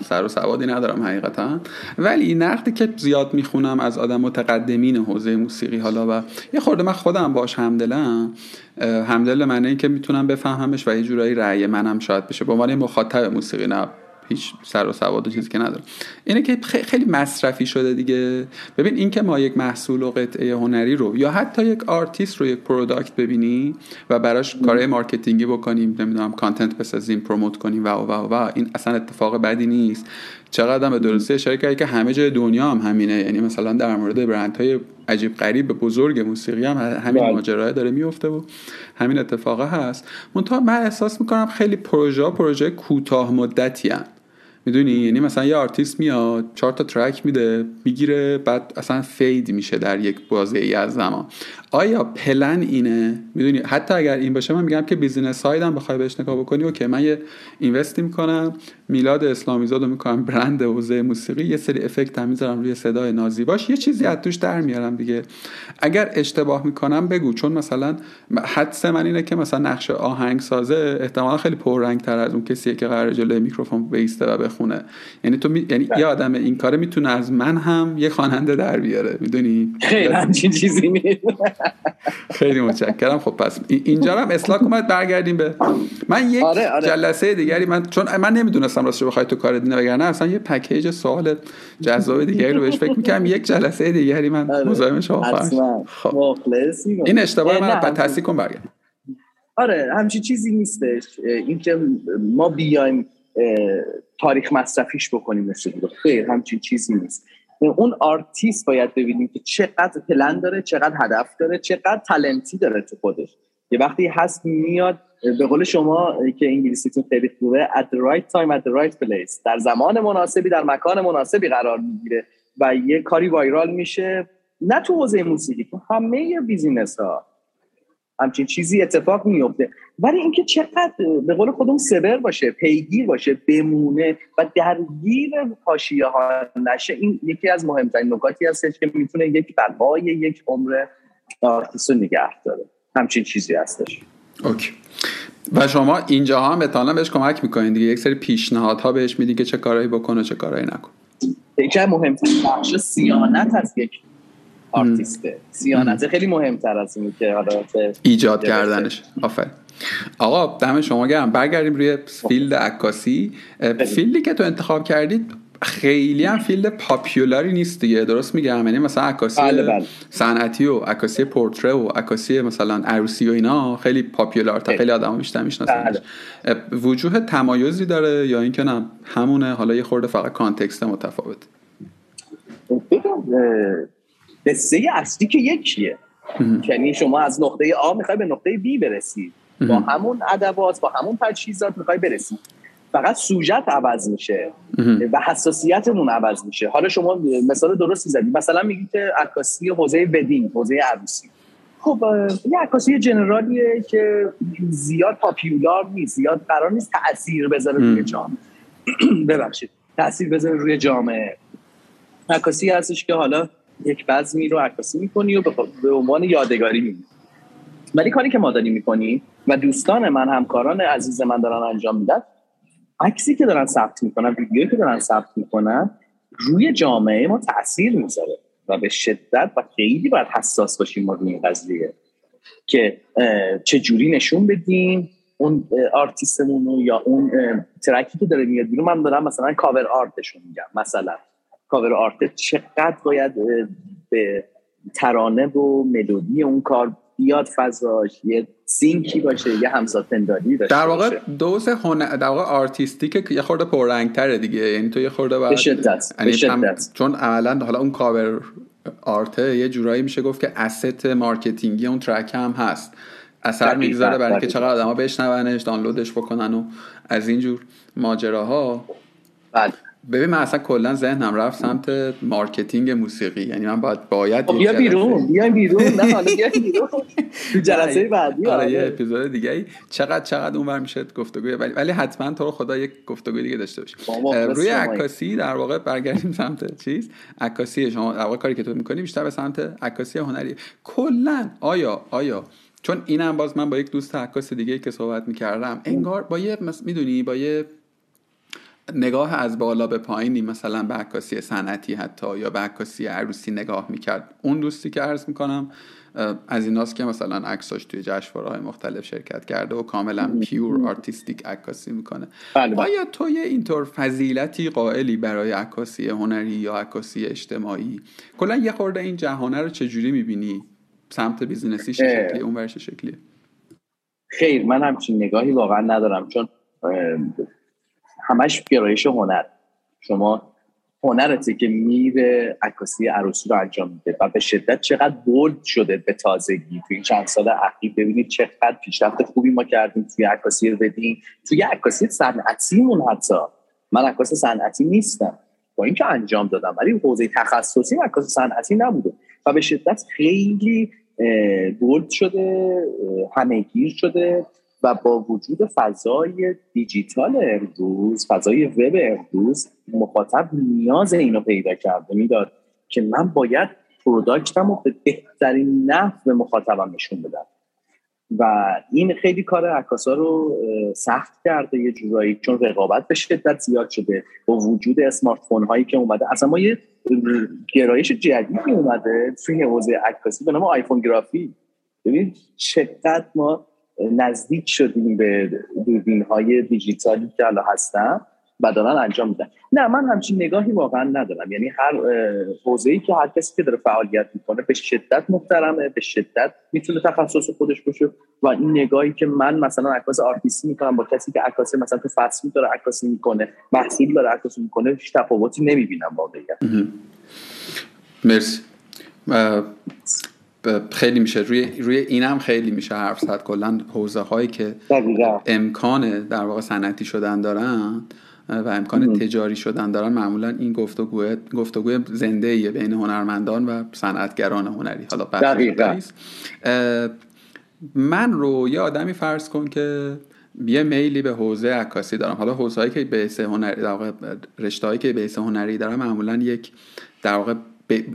سر و سوادی ندارم حقیقتا، ولی نقدی که زیاد میخونم از آدم متقدمین حوزه موسیقی، حالا و یه خورده من خودم باش همدلم، همدل معنی این که میتونم بفهممش و یه جورایی رأی منم شاید بشه به عنوان مخاطب موسیقی، نه هیچ سر و سواد و چیزی که نداره. اینه که خیلی مصرفی شده دیگه. ببین این که ما یک محصول و قطعه هنری رو یا حتی یک آرتیست رو یک پروداکت ببینی و براش کارهای مارکتینگی بکنیم، نمیدونم کانتنت بسازیم، پروموت کنیم و و و و این اصلا اتفاق بدی نیست. چقدر هم به درستی اشاره کردی که همه جای دنیا هم همینه، یعنی مثلا در مورد برندهای عجیب غریب بزرگ موسیقی هم همین ماجرا داره میفته و همین اتفاقه هست. منتها من احساس میکنم خیلی پروژه پروژه کوتاه مدتی ان، میدونی، یعنی مثلا یه آرتیست میاد چهار تا ترک میده میگیره، بعد اصلا فید میشه در یک بازه‌ای از زمان. آیا پلن اینه؟ میدونی حتی اگر این باشه، من میگم که بیزینس ساید هم بخوای بهش نگاه بکنی، اوکی من یه اینوست میکنم، میلاد اسلامیزاد رو میکنم برند حوزه موسیقی، یه سری افکت هم میذارم روی صدای نازیباش، یه چیزی از توش در میارم دیگه. اگر اشتباه میکنم بگو، چون مثلا حدس من اینه که مثلا نقش آهنگسازه احتمالاً خیلی پررنگ‌تر از اون کسیه که قراره جلوی میکروفون بیسته و خونه. یعنی تو می... یعنی یه آدم این کاره میتونه از من هم یه خواننده در بیاره، میدونی؟ خیلی همچین چیزی نیست. خیلی متشکرم. خب پس اینجا هم اصلاح اومد، برگردیم به من یک آره، آره. جلسه دیگری. من چون من نمیدونستم راستش بخوای تو کار دینه، وگرنه اصلا یه پکیج سوال جذاب دیگری رو بهش فکر می‌کردم. یک جلسه دیگری من آره. مزاحم شما خواهم. خب این اشتباه من بعد تصحیح کنم برگردم. آره همچین چیزی نیستش. اینکه ما بیایم تاریخ مصرفیش بکنیم مثل دیگه. خیر، همچین چیزی نیست. اون آرتیست باید ببینیم که چقدر پلن داره، چقدر هدف داره، چقدر تالنتی داره تو خودش. یه وقتی هست میاد، به قول شما که انگلیسیتون خیلی خوبه، at the right time at the right place، در زمان مناسبی در مکان مناسبی قرار میگیره و یه کاری وایرال میشه. نه تو حوزه موسیقی، تو همه بیزینس ها همچین چیزی اتفاق میفته. ولی اینکه چقدر به قول خودم سبر باشه، پیگیر باشه، بمونه و درگیر حاشیه ها نشه، این یکی از مهمترین نکاتی هستش که میتونه یک بقای یک عمر آرتیست رو نگه داره. همچین چیزی هستش. اوکی. و شما اینجا هم احتمالاً بهش کمک میکنین دیگه، یک سری پیشنهادها بهش میدین که چه کارهایی بکنه چه کارهایی نکنه. یکی مهمترین بخش صیانت از یک آرتیسته. صیانت خیلی مهمتر از اینه که حالا ایجاد کردنش. آفرین. آقا دم شما گرم. برگردیم روی فیلد عکاسی. فیلدی که تو انتخاب کردید خیلی هم فیلد پاپیولاری نیست دیگه، درست میگم؟ یعنی مثلا عکاسی صنعتی و عکاسی پورتره و عکاسی مثلا عروسی و اینا خیلی پاپیولار تا خیلی آدما بیشتر میشناسنش. وجوه تمایزی داره یا اینکه نه همونه، حالا یه خورده فقط کانتکست متفاوت؟ قصه اصلی که یکیه، یعنی شما از نقطه آ میخوای به نقطه بی برسی، با همون ادوات با همون تجهیزات میخوای برسی، فقط سوژت عوض میشه و حساسیتمون عوض میشه. حالا شما مثال درستی زدید، مثلا میگی که عکاسی حوزه ودینگ، حوزه عروسی، خب یه عکاسی جنرالیه که زیاد پاپیولار نیست، زیاد قرار نیست تأثیر بذاره روی جامعه ببخشید تأثیر بذاره روی جامعه. عکاسی هستش که حالا یک بزمی رو عکاسی میکنی و به عنوان یادگاری می‌مونی. ولی کاری که ما داریم میکنی و دوستان من، همکاران عزیز من دارن انجام میدن، عکسی که دارن ثبت میکنن، ویدیویی که دارن ثبت میکنن روی جامعه ما تأثیر میذاره و به شدت و خیلی باید حساس باشیم ما روی این قضیه که چجوری نشون بدیم اون آرتیستمون رو یا اون ترکی که داره میاد بیرون. من دارم مثلا کاور آرتشون میگم، مثلا کاور آرت چقدر باید به ترانه و ملودی اون کار بیاد، فضاش یه سینکی باشه، یه همزادپنداری باشه. در واقع دوز هنر در واقع آرتیستیکه که یه خورده پررنگ‌تره دیگه، یعنی تو یه خورده بعد یعنی چون اولا حالا اون کاور آرته یه جورایی میشه گفت که asset مارکتینگی اون ترک هم هست، اثر میگذاره برای اینکه چقدر آدما بشنوننش، دانلودش بکنن و از اینجور ماجراها. بله ببین من اصلا کلا ذهنم رفت سمت مارکتینگ موسیقی، یعنی من باید باید بیا بیرون بیا بیرون نه حالا بیا بیرون تو جلسه بعدی آره یه اپیزود دیگه چقدر چقدر اونور میشه گفتگوی، ولی ولی حتما تو رو خدا یک گفتگوی دیگه داشته باشیم روی عکاسی. در واقع برگردیم سمت چیز عکاسی شما، در واقع کاری که تو می‌کنی بیشتر به سمت عکاسی هنری کلا. آیا آیا چون اینم باز من با یک دوست عکاس دیگه که صحبت می‌کردم انگار با یه میدونی با یه نگاه از بالا به پایینی مثلا به عکاسی سنتی حتی یا به عکاسی عروسی نگاه میکرد. اون دوستی که عرض میکنم از ایناست که مثلا عکساش توی جشنواره‌های مختلف شرکت کرده و کاملا پیور آرتیستیک عکاسی میکنه. بله بله. آیا تو یه اینطور فضیلتی قائلی برای عکاسی هنری یا عکاسی اجتماعی؟ کلا یه خورده این جهانه رو چجوری میبینی؟ سمت بیزینسی چه شکلیه؟ اون ورش شکلیه؟ خیر، من همچین نگاهی واقعا ندارم، چون همش گرایش هنر. شما هنرته که میره عکاسی عروسی رو انجام میده و به شدت چقدر بولد شده به تازگی توی چند سال اخیر. ببینید چقدر پیشرفت خوبی ما کردیم توی عکاسی ودینگ، توی عکاسی صنعتیمون. حتی من عکاس صنعتی نیستم با اینکه انجام دادم، ولی حوزه تخصصی عکاسی صنعتی نبوده و به شدت خیلی بولد شده، همه‌گیر شده و با وجود فضای دیجیتال امروز، فضای وب امروز، مخاطب نیاز اینو پیدا کرده میداد که من باید پروداکتم رو به بهترین نحو به مخاطبم نشون بدم و این خیلی کار عکاسا رو سخت کرده یه جورایی، چون رقابت به شدت زیاد شده با وجود اسمارت فون هایی که اومده. اصلا ما یه گرایش جدیدی اومده توی حوزه عکاسی به نام آیفون گرافی. ببین چقدر ما نزدیک شدیم به دوربین‌های دیجیتالی که الان هستن و دارن انجام میدن. نه من همچین نگاهی واقعا ندارم، یعنی هر حوزه‌ای که هر کسی که داره فعالیت میکنه به شدت محترمه، به شدت میتونه تخصص خودش باشه و این نگاهی که من مثلا عکاس آرتیستی میکنم با کسی که عکاس مثلا تو فصلی داره عکاسی میکنه، محصول داره عکاسی میکنه، هیچ تفاوتی نمیبینم واقعا. مرسی. خیلی میشه روی روی اینم خیلی میشه حرف زد. کلا حوزه هایی که امکان در واقع صنعتی شدن دارن و امکان مم. تجاری شدن دارن، معمولا این گفتگوی گفتگوی زنده‌ایه بین هنرمندان و صنعتگران هنری. حالا دقیقاً من رو یه آدمی فرض کن که یه میلی به حوزه عکاسی دارم. حالا حوزه‌ای که به حوزه هنری در واقع رشته‌ای که به حوزه هنری دارن معمولا یک در واقع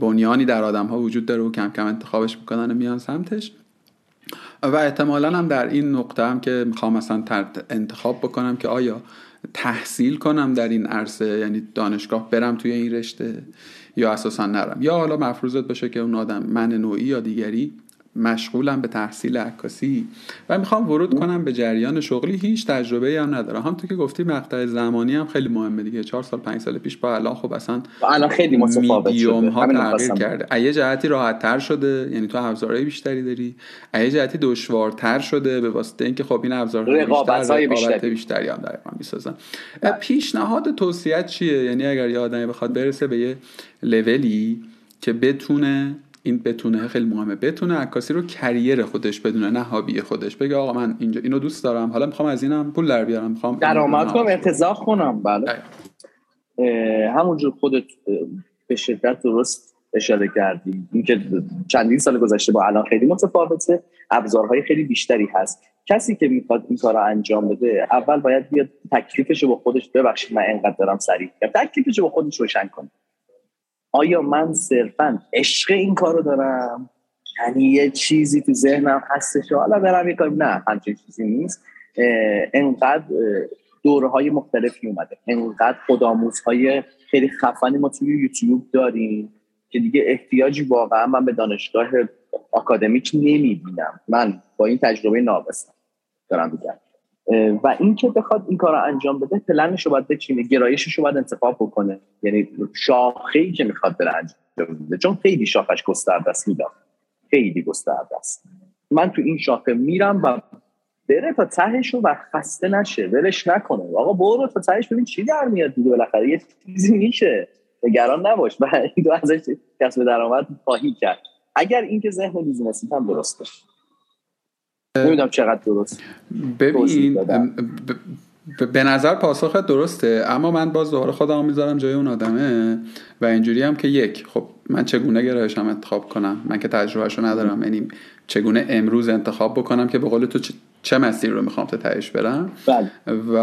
بنیانی در آدم ها وجود داره و کم کم انتخابش میکنن و میان سمتش و احتمالا هم در این نقطه هم که میخوام مثلا انتخاب بکنم که آیا تحصیل کنم در این عرصه، یعنی دانشگاه برم توی این رشته یا اساسا نرم، یا حالا مفروضت باشه که اون آدم من نوعی یا دیگری مشغولم به تحصیل عکاسی و میخوام ورود کنم به جریان شغلی، هیچ تجربه‌ای هم ندارم. همونطور که گفتی مقطع زمانی هم خیلی مهمه دیگه، چهار سال پنج سال پیش با الان خب اصلا الان خیلی متفاوت شده، همین تغییر کرده. از یه جهتی راحت‌تر شده، یعنی تو ابزارهای بیشتری داری، از یه جهتی دشوارتر شده به واسطه اینکه خب این ابزارها رقابت‌های بیشتری بیشتری هم دارن می‌سازن. پیشنهاد توصیه چیه؟ یعنی اگر یه آدمی بخواد برسه به یه لولی که بتونه این بتونه خیلی مهمه، بتونه عکاسی رو کریر خودش بدونه، نه هابی خودش، بگه آقا من اینجا اینو دوست دارم، حالا میخوام از اینم پول در بیارم، میخوام درآمد کنم، ارتزاق کنم. بله همونجور خودت به شدت درست اشاره کردی، اینکه چندین سال گذشته با الان خیلی متفاوته، ابزارهای خیلی بیشتری هست. کسی که میخواد این کارو انجام بده اول باید بیاد تکلیفشو با خودش، ببخشید من اینقدر دارم سریع میگم، تکلیفشو با خودش روشن کنه. آیا من صرفاً عشق این کارو دارم؟ یعنی یه چیزی تو ذهنم هستش حالا برم یه کاری؟ نه همچین چیزی نیست. انقدر دوره‌های مختلفی اومده، انقدر خودآموزهای خیلی خفنی ما توی یوتیوب داریم که دیگه احتیاجی واقعا من به دانشگاه آکادمیک نمیبینم. من با این تجربه ناقصم دارم میگم. و این که بخواد این کار رو انجام بده، پلنش رو باید بچینه، گرایشش رو باید انتخاب بکنه، یعنی شاخه‌ای که میخواد بره انجام بده، چون خیلی شاخهش گسترده است. میدم خیلی گسترده است، من تو این شاخه میرم و بره تا تهش رو و خسته نشه، ولش نکنه، آقا برو تا تهش ببین چی در میاد دیگه، بالاخره یه چیزی میشه، نگران نباش و این دو ازش کسب درآمد خواهی کرد اگر اینکه ذهن بیزینسی هم درسته. نمیدونم چقدر درست. ببین به نظر پاسخت درسته، اما من باز دوباره خودم میذارم جای اون آدمه و اینجوری هم که یک خب من چگونه گرایشم انتخاب کنم، من که تجربهشو ندارم، یعنی چگونه امروز انتخاب بکنم که به قول تو چه مسیر رو میخوام تا تهش برم. بله. و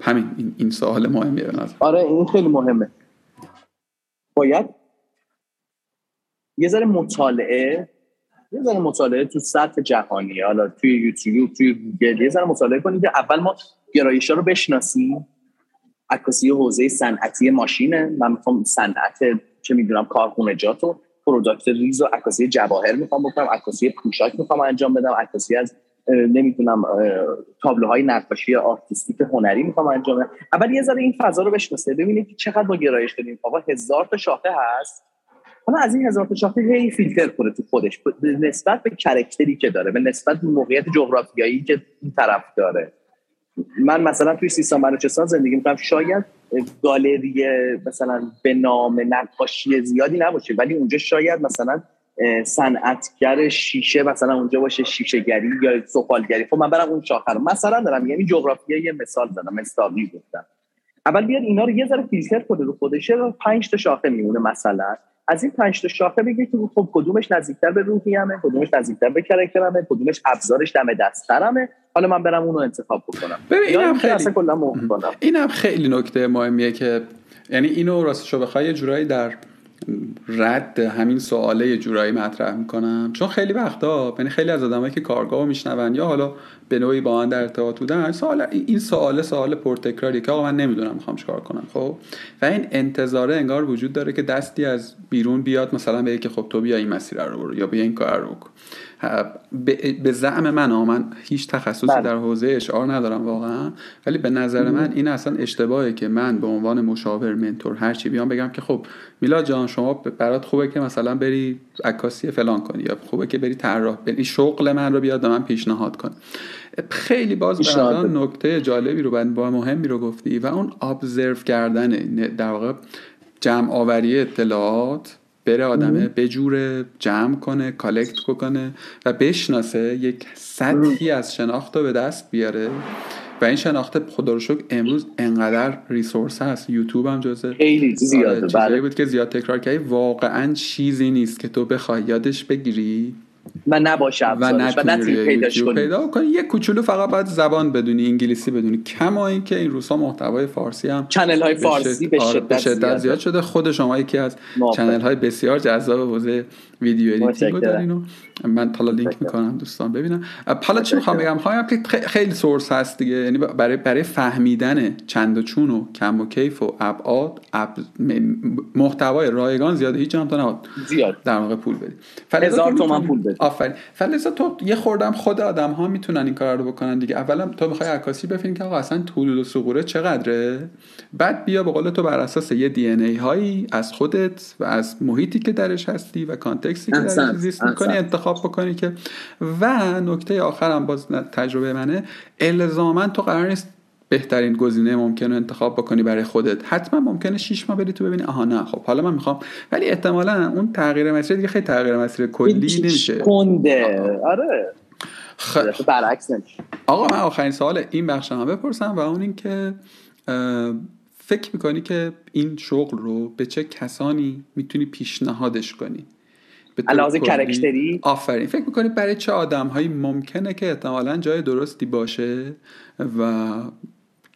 همین این, این سوال مهمیه به نظر. آره این خیلی مهمه، باید یه ذره مطالعه یه ذره مطالعه تو سطح جهانی، حالا توی یوتیوب، توی گوگل یه ذره مطالعه کنید که اول ما گرایش‌ها رو بشناسیم. عکاسی حوزه صنعتی ماشینه، من می‌خوام صنعت چه می‌دونم کارخونه‌جات و پروداکت ریز و عکاسی جواهر می‌خوام بکنم، عکاسی پوشاک می‌خوام انجام بدم، عکاسی از نمی‌دونم تابلوهای نقاشی آرتیستیک هنری می‌خوام انجام بدم. اول یه ذره این فضا رو بشناسید، ببینید که چقدر با گرایش داریم. آقا هزار تا شاخه هست، حالا از این هزار تا شاخه هی فیلتر کنه تو خودش به نسبت به کرکتری که داره، به نسبت به موقعیت جغرافیایی که این طرف داره. من مثلا توی سیستان بلوچستان زندگی میکنم، شاید گالری مثلا به نام نقاشی زیادی نباشه، ولی اونجا شاید مثلا صنعتگر شیشه مثلا اونجا باشه، شیشه گری یا سفالگری. خب من برم اون شاخه رو مثلا دارم، یعنی جغرافیایی مثال زدم، مثالی گفتم. اول بیار اینا رو یه ذره فیلتر کنه رو خودشه، پنج تا شاخه میمونه مثلا، از این پنج تا شاخه بگی که خب کدومش نزدیکتر به روحیه‌مه، کدومش نزدیکتر به کرکترمه، کدومش ابزارش دم دسترمه، حالا من برم اون رو انتخاب بکنم. اینم خیلی اصلا کلا مهم کنم. اینم خیلی نکته مهمیه که یعنی اینو راستشو بخوای یه جورایی در رد همین سواله یه جورایی مطرح میکنم، چون خیلی وقتا یعنی خیلی از آدمایی که کارگاهو میشنون یا حالا به نوعی با آن در ارتباط بودن، سوال این سواله سوال پرتکراریه که آقا من نمیدونم میخوام چیکار کنم. خب و این انتظاره انگار وجود داره که دستی از بیرون بیاد مثلا بگه که خب تو بیا این مسیر رو برو یا بیا این کار رو کن. به زعم من ها، من هیچ تخصصی بله. در حوزه اشعار ندارم واقعا، ولی به نظر من این اصلا اشتباهه که من به عنوان مشاور، منتور، هرچی بیام بگم که خب میلاد جان شما برات خوبه که مثلا بری عکاسی فلان کنی، یا خوبه که بری طراح، این شغل من رو بیاد به من پیشنهاد کن. خیلی باز به نظر نکته جالبی رو با مهمی رو گفتی و اون ابزرو کردن، در واقع جمع آوری اطلاعات، بره آدمه بجوره، جمع کنه، کالکت کنه و بشناسه، یک سطحی از شناخت رو به دست بیاره و این شناخت خدا رو شکر امروز انقدر ریسورس هست، یوتیوب هم جزء خیلی زیاده، چیزی بود که زیاد تکرار کردی، واقعا چیزی نیست که تو بخوای یادش بگیری و نباشه و نتونی پیداش کنی. پیدا کنی یک کوچولو فقط باید زبان بدونی، انگلیسی بدونی، کما این که این روزها محتوای فارسی هم چنل های فارسی به شدت, به شدت زیاد, زیاد شده. خود شما یکی از چنل های بسیار جذاب حوزه ویدیو ادیتینگ رو دارین، من حالا لینک میکنم دوستان ببینن. حالا چی میخوام بگم، میخوام بگم که خیلی سورس هست دیگه، یعنی برای برای فهمیدن چند و چون و کم و کیف و ابعاد محتوای رایگان زیاده، هیچ جام تا نه زیاد در واقع پول بدید، هزار تومان پول بدید. آفرین. فلزا تو یه خوردم خود آدم ها میتونن این کار رو بکنن دیگه. اولا تو میخوای عکاسی بفهمی که آقا اصلا حدود و ثغوره چقدره، بعد بیا به قول تو بر اساس یه دی ان ای هایی از خودت و از محیطی که درش هستی و کانتکستی که درش زیست می‌کنی انتخاب بکنی. که و نکته آخرم باز تجربه منه، الزاماً تو قرار نیست بهترین گزینه ممکنه انتخاب بکنی برای خودت، حتما ممکنه شش ماه بری تو ببینی آها نه خب حالا من میخوام، ولی احتمالاً اون تغییر مسیر دیگه خیلی تغییر مسیر کلی نمیشه، کنده آره خ... برعکس نمیشه. آقا من آخرین سوال این بخش هم بپرسم و اون این که فکر میکنی که این شغل رو به چه کسانی میتونی پیشنهادش کنی؟ علاوه بر کاراکتری آفرین، فکر میکنید برای چه آدم‌هایی ممکنه که احتمالاً جای درستی باشه و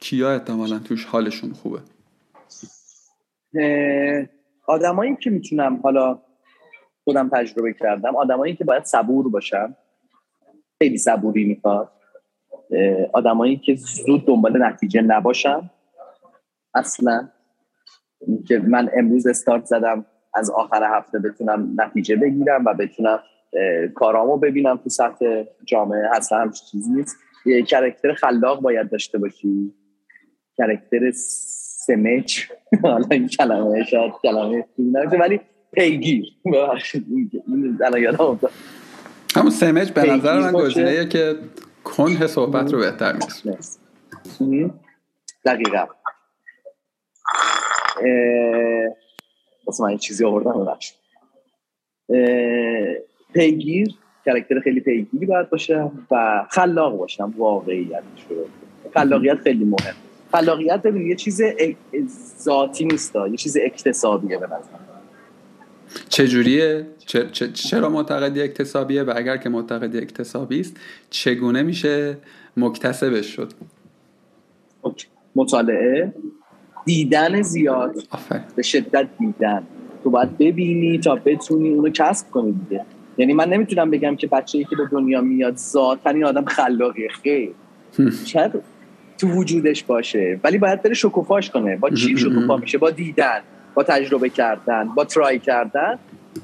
کیا احتمالاً توش حالشون خوبه؟ آدمایی که میتونم، حالا خودم تجربه کردم، آدمایی که باید صبور باشن، خیلی صبوری میخواد، آدمایی که زود دنبال نتیجه نباشن اصلاً، که من امروز استارت زدم از آخر هفته بتونم نتیجه بگیرم و بتونم کارامو ببینم تو سطح جامعه، اصلا همچین چیزی نیست. یه کاراکتر خلاق باید داشته باشی، کاراکتر سمج، حالا این کلمه شاید کلمه نمیشه ولی پیگیر، این الان یادم افتاد همون سمج به نظر من گزینه‌ایه که کنه صحبت رو بهتر می‌کنه. دقیقاً اصلا این چیزی آوردن رو بخش پیگیر، کاراکتر خیلی پیگیری باید باشه و خلاق باشم. واقعیت شروع خلاقیت خیلی مهم. خلاقیت ببینید یه چیز ذاتی نیست، یه چیز اکتسابیه به نظر. چجوریه؟ چرا چ... چ... معتقدی اکتسابیه و اگر که معتقدی اکتسابیست چگونه میشه مکتسبش شد؟ مطالعه، دیدن زیاد، به شدت دیدن، تو باید ببینی تا بتونی اونو کسب کنی دیگه. یعنی من نمیتونم بگم که بچه‌ای که به دنیا میاد ذاتاً این آدم خلاقیه، خیلی شاید تو وجودش باشه ولی باید بره شکوفاش کنه. با چی شکوفا میشه؟ با دیدن، با تجربه کردن، با ترای کردن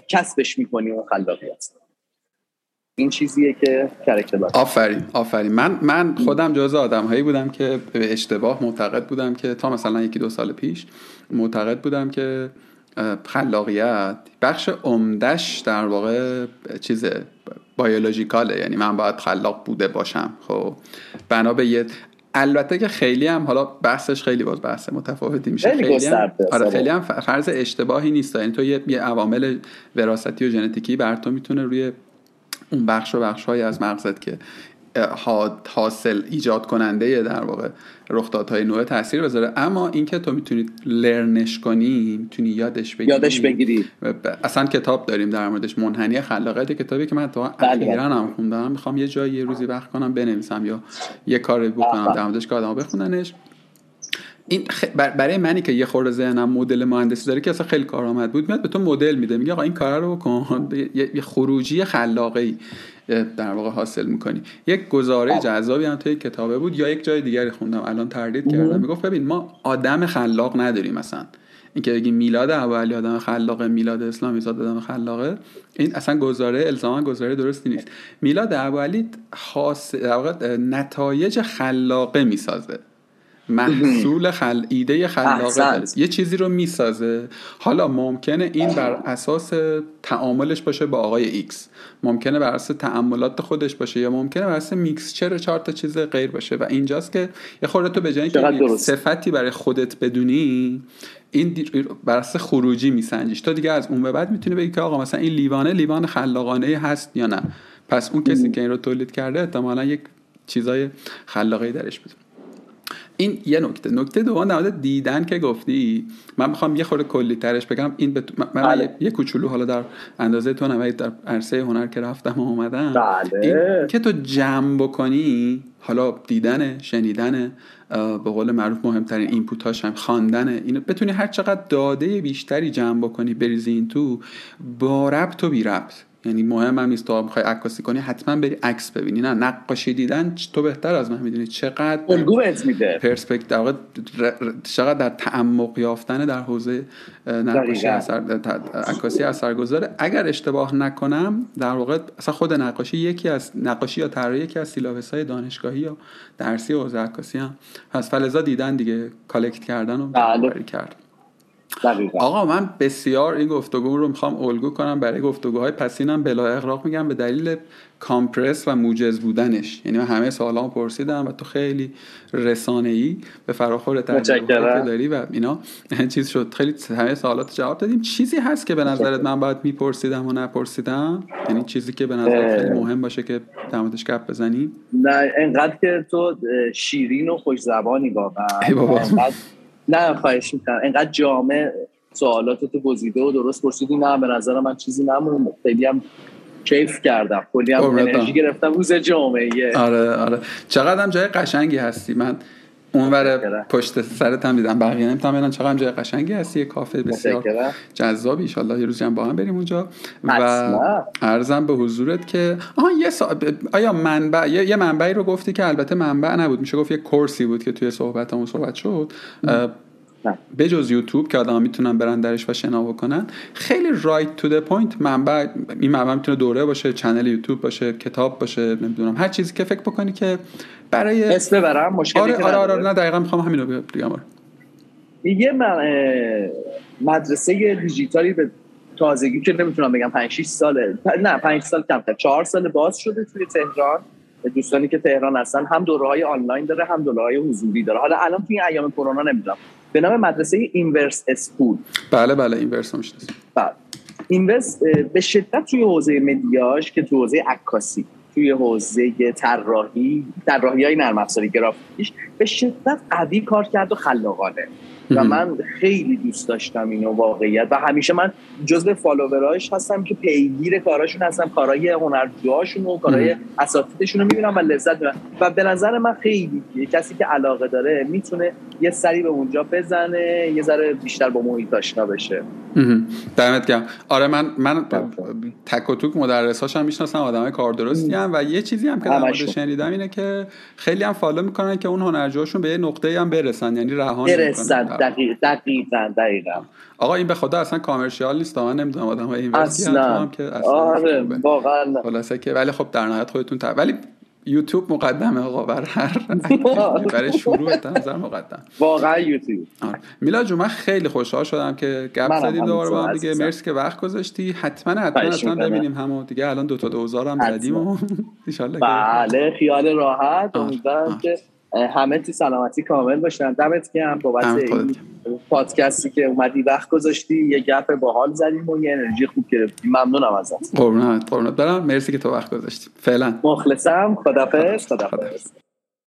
کسبش میکنی اون خلاقیت. این چیزیه که کاراکتر. آفرین آفرین. من من خودم جزو آدم‌هایی بودم که به اشتباه معتقد بودم که تا مثلا یکی دو سال پیش معتقد بودم که خلاقیت بخش عمدش در واقع چیز بیولوژیکاله، یعنی من باید خلاق بوده باشم. خب بنا به یه، البته که خیلی هم حالا بحثش خیلی باز بحث متفاوتی میشه، خیلی هم آره خیلی هم فرض اشتباهی نیست، یعنی تو یه, یه عوامل وراثتی و ژنتیکی بر تو میتونه روی اون بخش و بخش‌های از مغزت که حاصل ایجاد کننده در واقع رخدادهای نوع تاثیر بذاره، اما اینکه تو میتونی لرنش کنی، میتونی یادش بگیری یادش بگیری اصلا کتاب داریم در موردش، منحنی خلاقیت، کتابی که من تا اخیراً هم خوندم، میخوام یه جایی یه روزی وقت کنم بنویسم یا یه کاری بکنم در موردش که آدم‌ها بخوننش. این برای منی که یه خورده ذهنم مدل مهندسی داره که اصلا خیلی کارآمد بود، میاد به تو مدل میده، میگه آقا این کارا رو بکن، یه خروجی خلاقی در واقع حاصل میکنی. یک گزاره جذابی هم توی کتابه بود یا یک جای دیگری خوندم الان تردید کردم، میگفت ببین ما آدم خلاق نداریم، مثلا اینکه بگی میلاد ابو علی آدم خلاقه، میلاد اسلامیزاد آدم خلاقه، این اصلا گزاره الزاما گزاره درستی نیست. میلاد ابو علی خاص نتایج خلاقه میسازه، محصول خل... ایده خلاقه داره، یه چیزی رو میسازه. حالا ممکنه این بر اساس تعاملش باشه با آقای ایکس، ممکنه بر اساس تعاملات خودش باشه، یا ممکنه بر اساس میکسچر چهار تا چیز غیر باشه. و اینجاست که یه خورده تو به جای اینکه صفتی برای خودت بدونی، این بر اساس خروجی میسنجیش. تو دیگه از اون به بعد میتونی بگی که آقا مثلا این لیوانه لیوان خلاقانه هست یا نه. پس اون کسی که این رو تولید کرده احتمالاً یک چیزای خلاقی درش بود. این یه نکته. نکته دوم در مورد دیدن که گفتی، من میخوام یه خورده کلی ترش بگم. این به بتو... من بله. یه کوچولو حالا در اندازه تو نمایی در عرصه هنر که رفتم و اومدم، بله. این که تو جمع بکنی، حالا دیدن، شنیدن، به قول معروف مهمترین اینپوتاش هم خواندن، اینو بتونی هر چقدر داده بیشتری جمع بکنی بریزی این تو با ربط و بی ربط. یعنی مهم هم نیست تو میخوای عکاسی کنی حتما بری عکس ببینی، نه نقاشی دیدن تو بهتر از من میدونی چقدر الگو بهت میده، پرسپکتیو چقدر در تعمق یافتن در حوزه نقاشی اثر عکاسی اثرگذاره. اگر اشتباه نکنم در واقع اصلا خود نقاشی یکی از نقاشی یا طراحی یکی از سیلابس‌های دانشگاهی یا درسی حوزه عکاسی هم هست، فلزا دیدن دیگه، کالکت کردن و برداری کرد. دقیقا. آقا من بسیار این گفتگو رو میخوام الگو کنم برای گفتگوهای پسینم، بلا اغراق میگم به دلیل کامپرس و موجز بودنش. یعنی من همه سوالام پرسیدم و تو خیلی رسانه‌ای به فراخور تجربه داری و اینا چیز شد، خیلی همه سوالات جواب دادیم. چیزی هست که به نظرت من باید میپرسیدم و نپرسیدم؟ یعنی چیزی که به نظرت خیلی مهم باشه که در موردش گپ بزنیم. نه انقدر که تو شیرین و خوش زبانی واقعا، انقدر نه خواهش میکنم، اینقدر جامع سوالاتتو گزیده و درست پرسیدی، نه به نظر من چیزی نمون. خیلی هم کیف کردم، کلی هم انرژی گرفتم روز جامعه. آره آره، چقدر هم جای قشنگی هستی. من اونور پشت سرت هم دیدم، بقیه نمیتونم ببینم. چقدر هم جای قشنگی هستی، کافه بسیار جذابی. ان شاء الله یه روز هم با هم بریم اونجا. و عرضم به حضورت که آها یه سا... آیا منبع یه, یه منبعی رو گفتی که البته منبع نبود، میشه گفت یه کورسی بود که توی صحبتامون صحبت شد. بجز یوتیوب که آدم‌ها میتونن برن درش و شنا بکنن، خیلی رایت تو د پوینت منبع. این منبع میتونه دوره باشه، چنل یوتیوب باشه، کتاب باشه، نمیدونم هر چیزی که فکر بکنی که برای اسم ببرم مشکلی آره، که آره آره, آره نه دقیقاً میخوام همین رو بگم. آره یه مدرسه دیجیتالی به تازگی که نمیتونم بگم پنج شش ساله، نه پنج سال کمتر، چهار سال باز شده توی تهران. دوستانی که تهران هستن هم دوره‌های آنلاین داره هم دوره‌های حضوری داره. حالا الان توی ایام کرونا نمیدونم، به نام مدرسه اینورس اسکول. بله بله اینورس هم شناسم. بله اینورس به شدت توی حوزه مدیاش که توی حوزه عکاسی، توی حوزه طراحی، طراحی‌های نرم افزاری گرافیکیش به شدت قوی کار کرد و خلاقانه و من خیلی دوست داشتم اینو واقعیت. و همیشه من جزو فالوورایش هستم که پیگیر کاراشون هستم، کارهای هنرجوهاشون و کارهای اساتیدشون رو میبینم و لذت میبرم. و به نظر من خیلی کسی که علاقه داره میتونه یه سری به اونجا بزنه، یه ذره بیشتر با محیط آشنا بشه. دمت گرم. آره من من تک و توک مدرساشم میشناسم، آدمای کاردرستی هم. و یه چیزی هم که در موردش شنیدم اینه که خیلی هم فالو میکنن که اون هنرجوهاشون به یه نقطه‌ای هم برسن، یعنی رهان میکنن. دقیقاً دقیقاً دقیقاً. آقا این به خدا اصلا کامرشیال نیست، من نمیدونم آدم‌ها این وضعیت هم که اصلا آره واقعاً خلاصه که ولی خب در نهایت خودتون تا ولی یوتیوب مقدمه آقا بر هر برای شروع تازه مقدم واقعا یوتیوب. میلاد جون من خیلی خوشحال شدم که گپ زدیم دوباره با هم دیگه. مرسی که وقت گذاشتی. حتما حتما حتما ببینیم همو دیگه. الان دو تا دوزار هم زدیم و ان بله خیال راحت. امیدوارم که همه تو سلامتی کامل باشن. دمت گرم بابت این پادکستی که اومدی وقت گذاشتی، یه گپ باحال زدیم و یه انرژی خوب گرفتیم. ممنونم ازت. قربونت قربونت برم. مرسی که تو وقت گذاشتی. فعلا مخلصم. خدافظ خدافظ.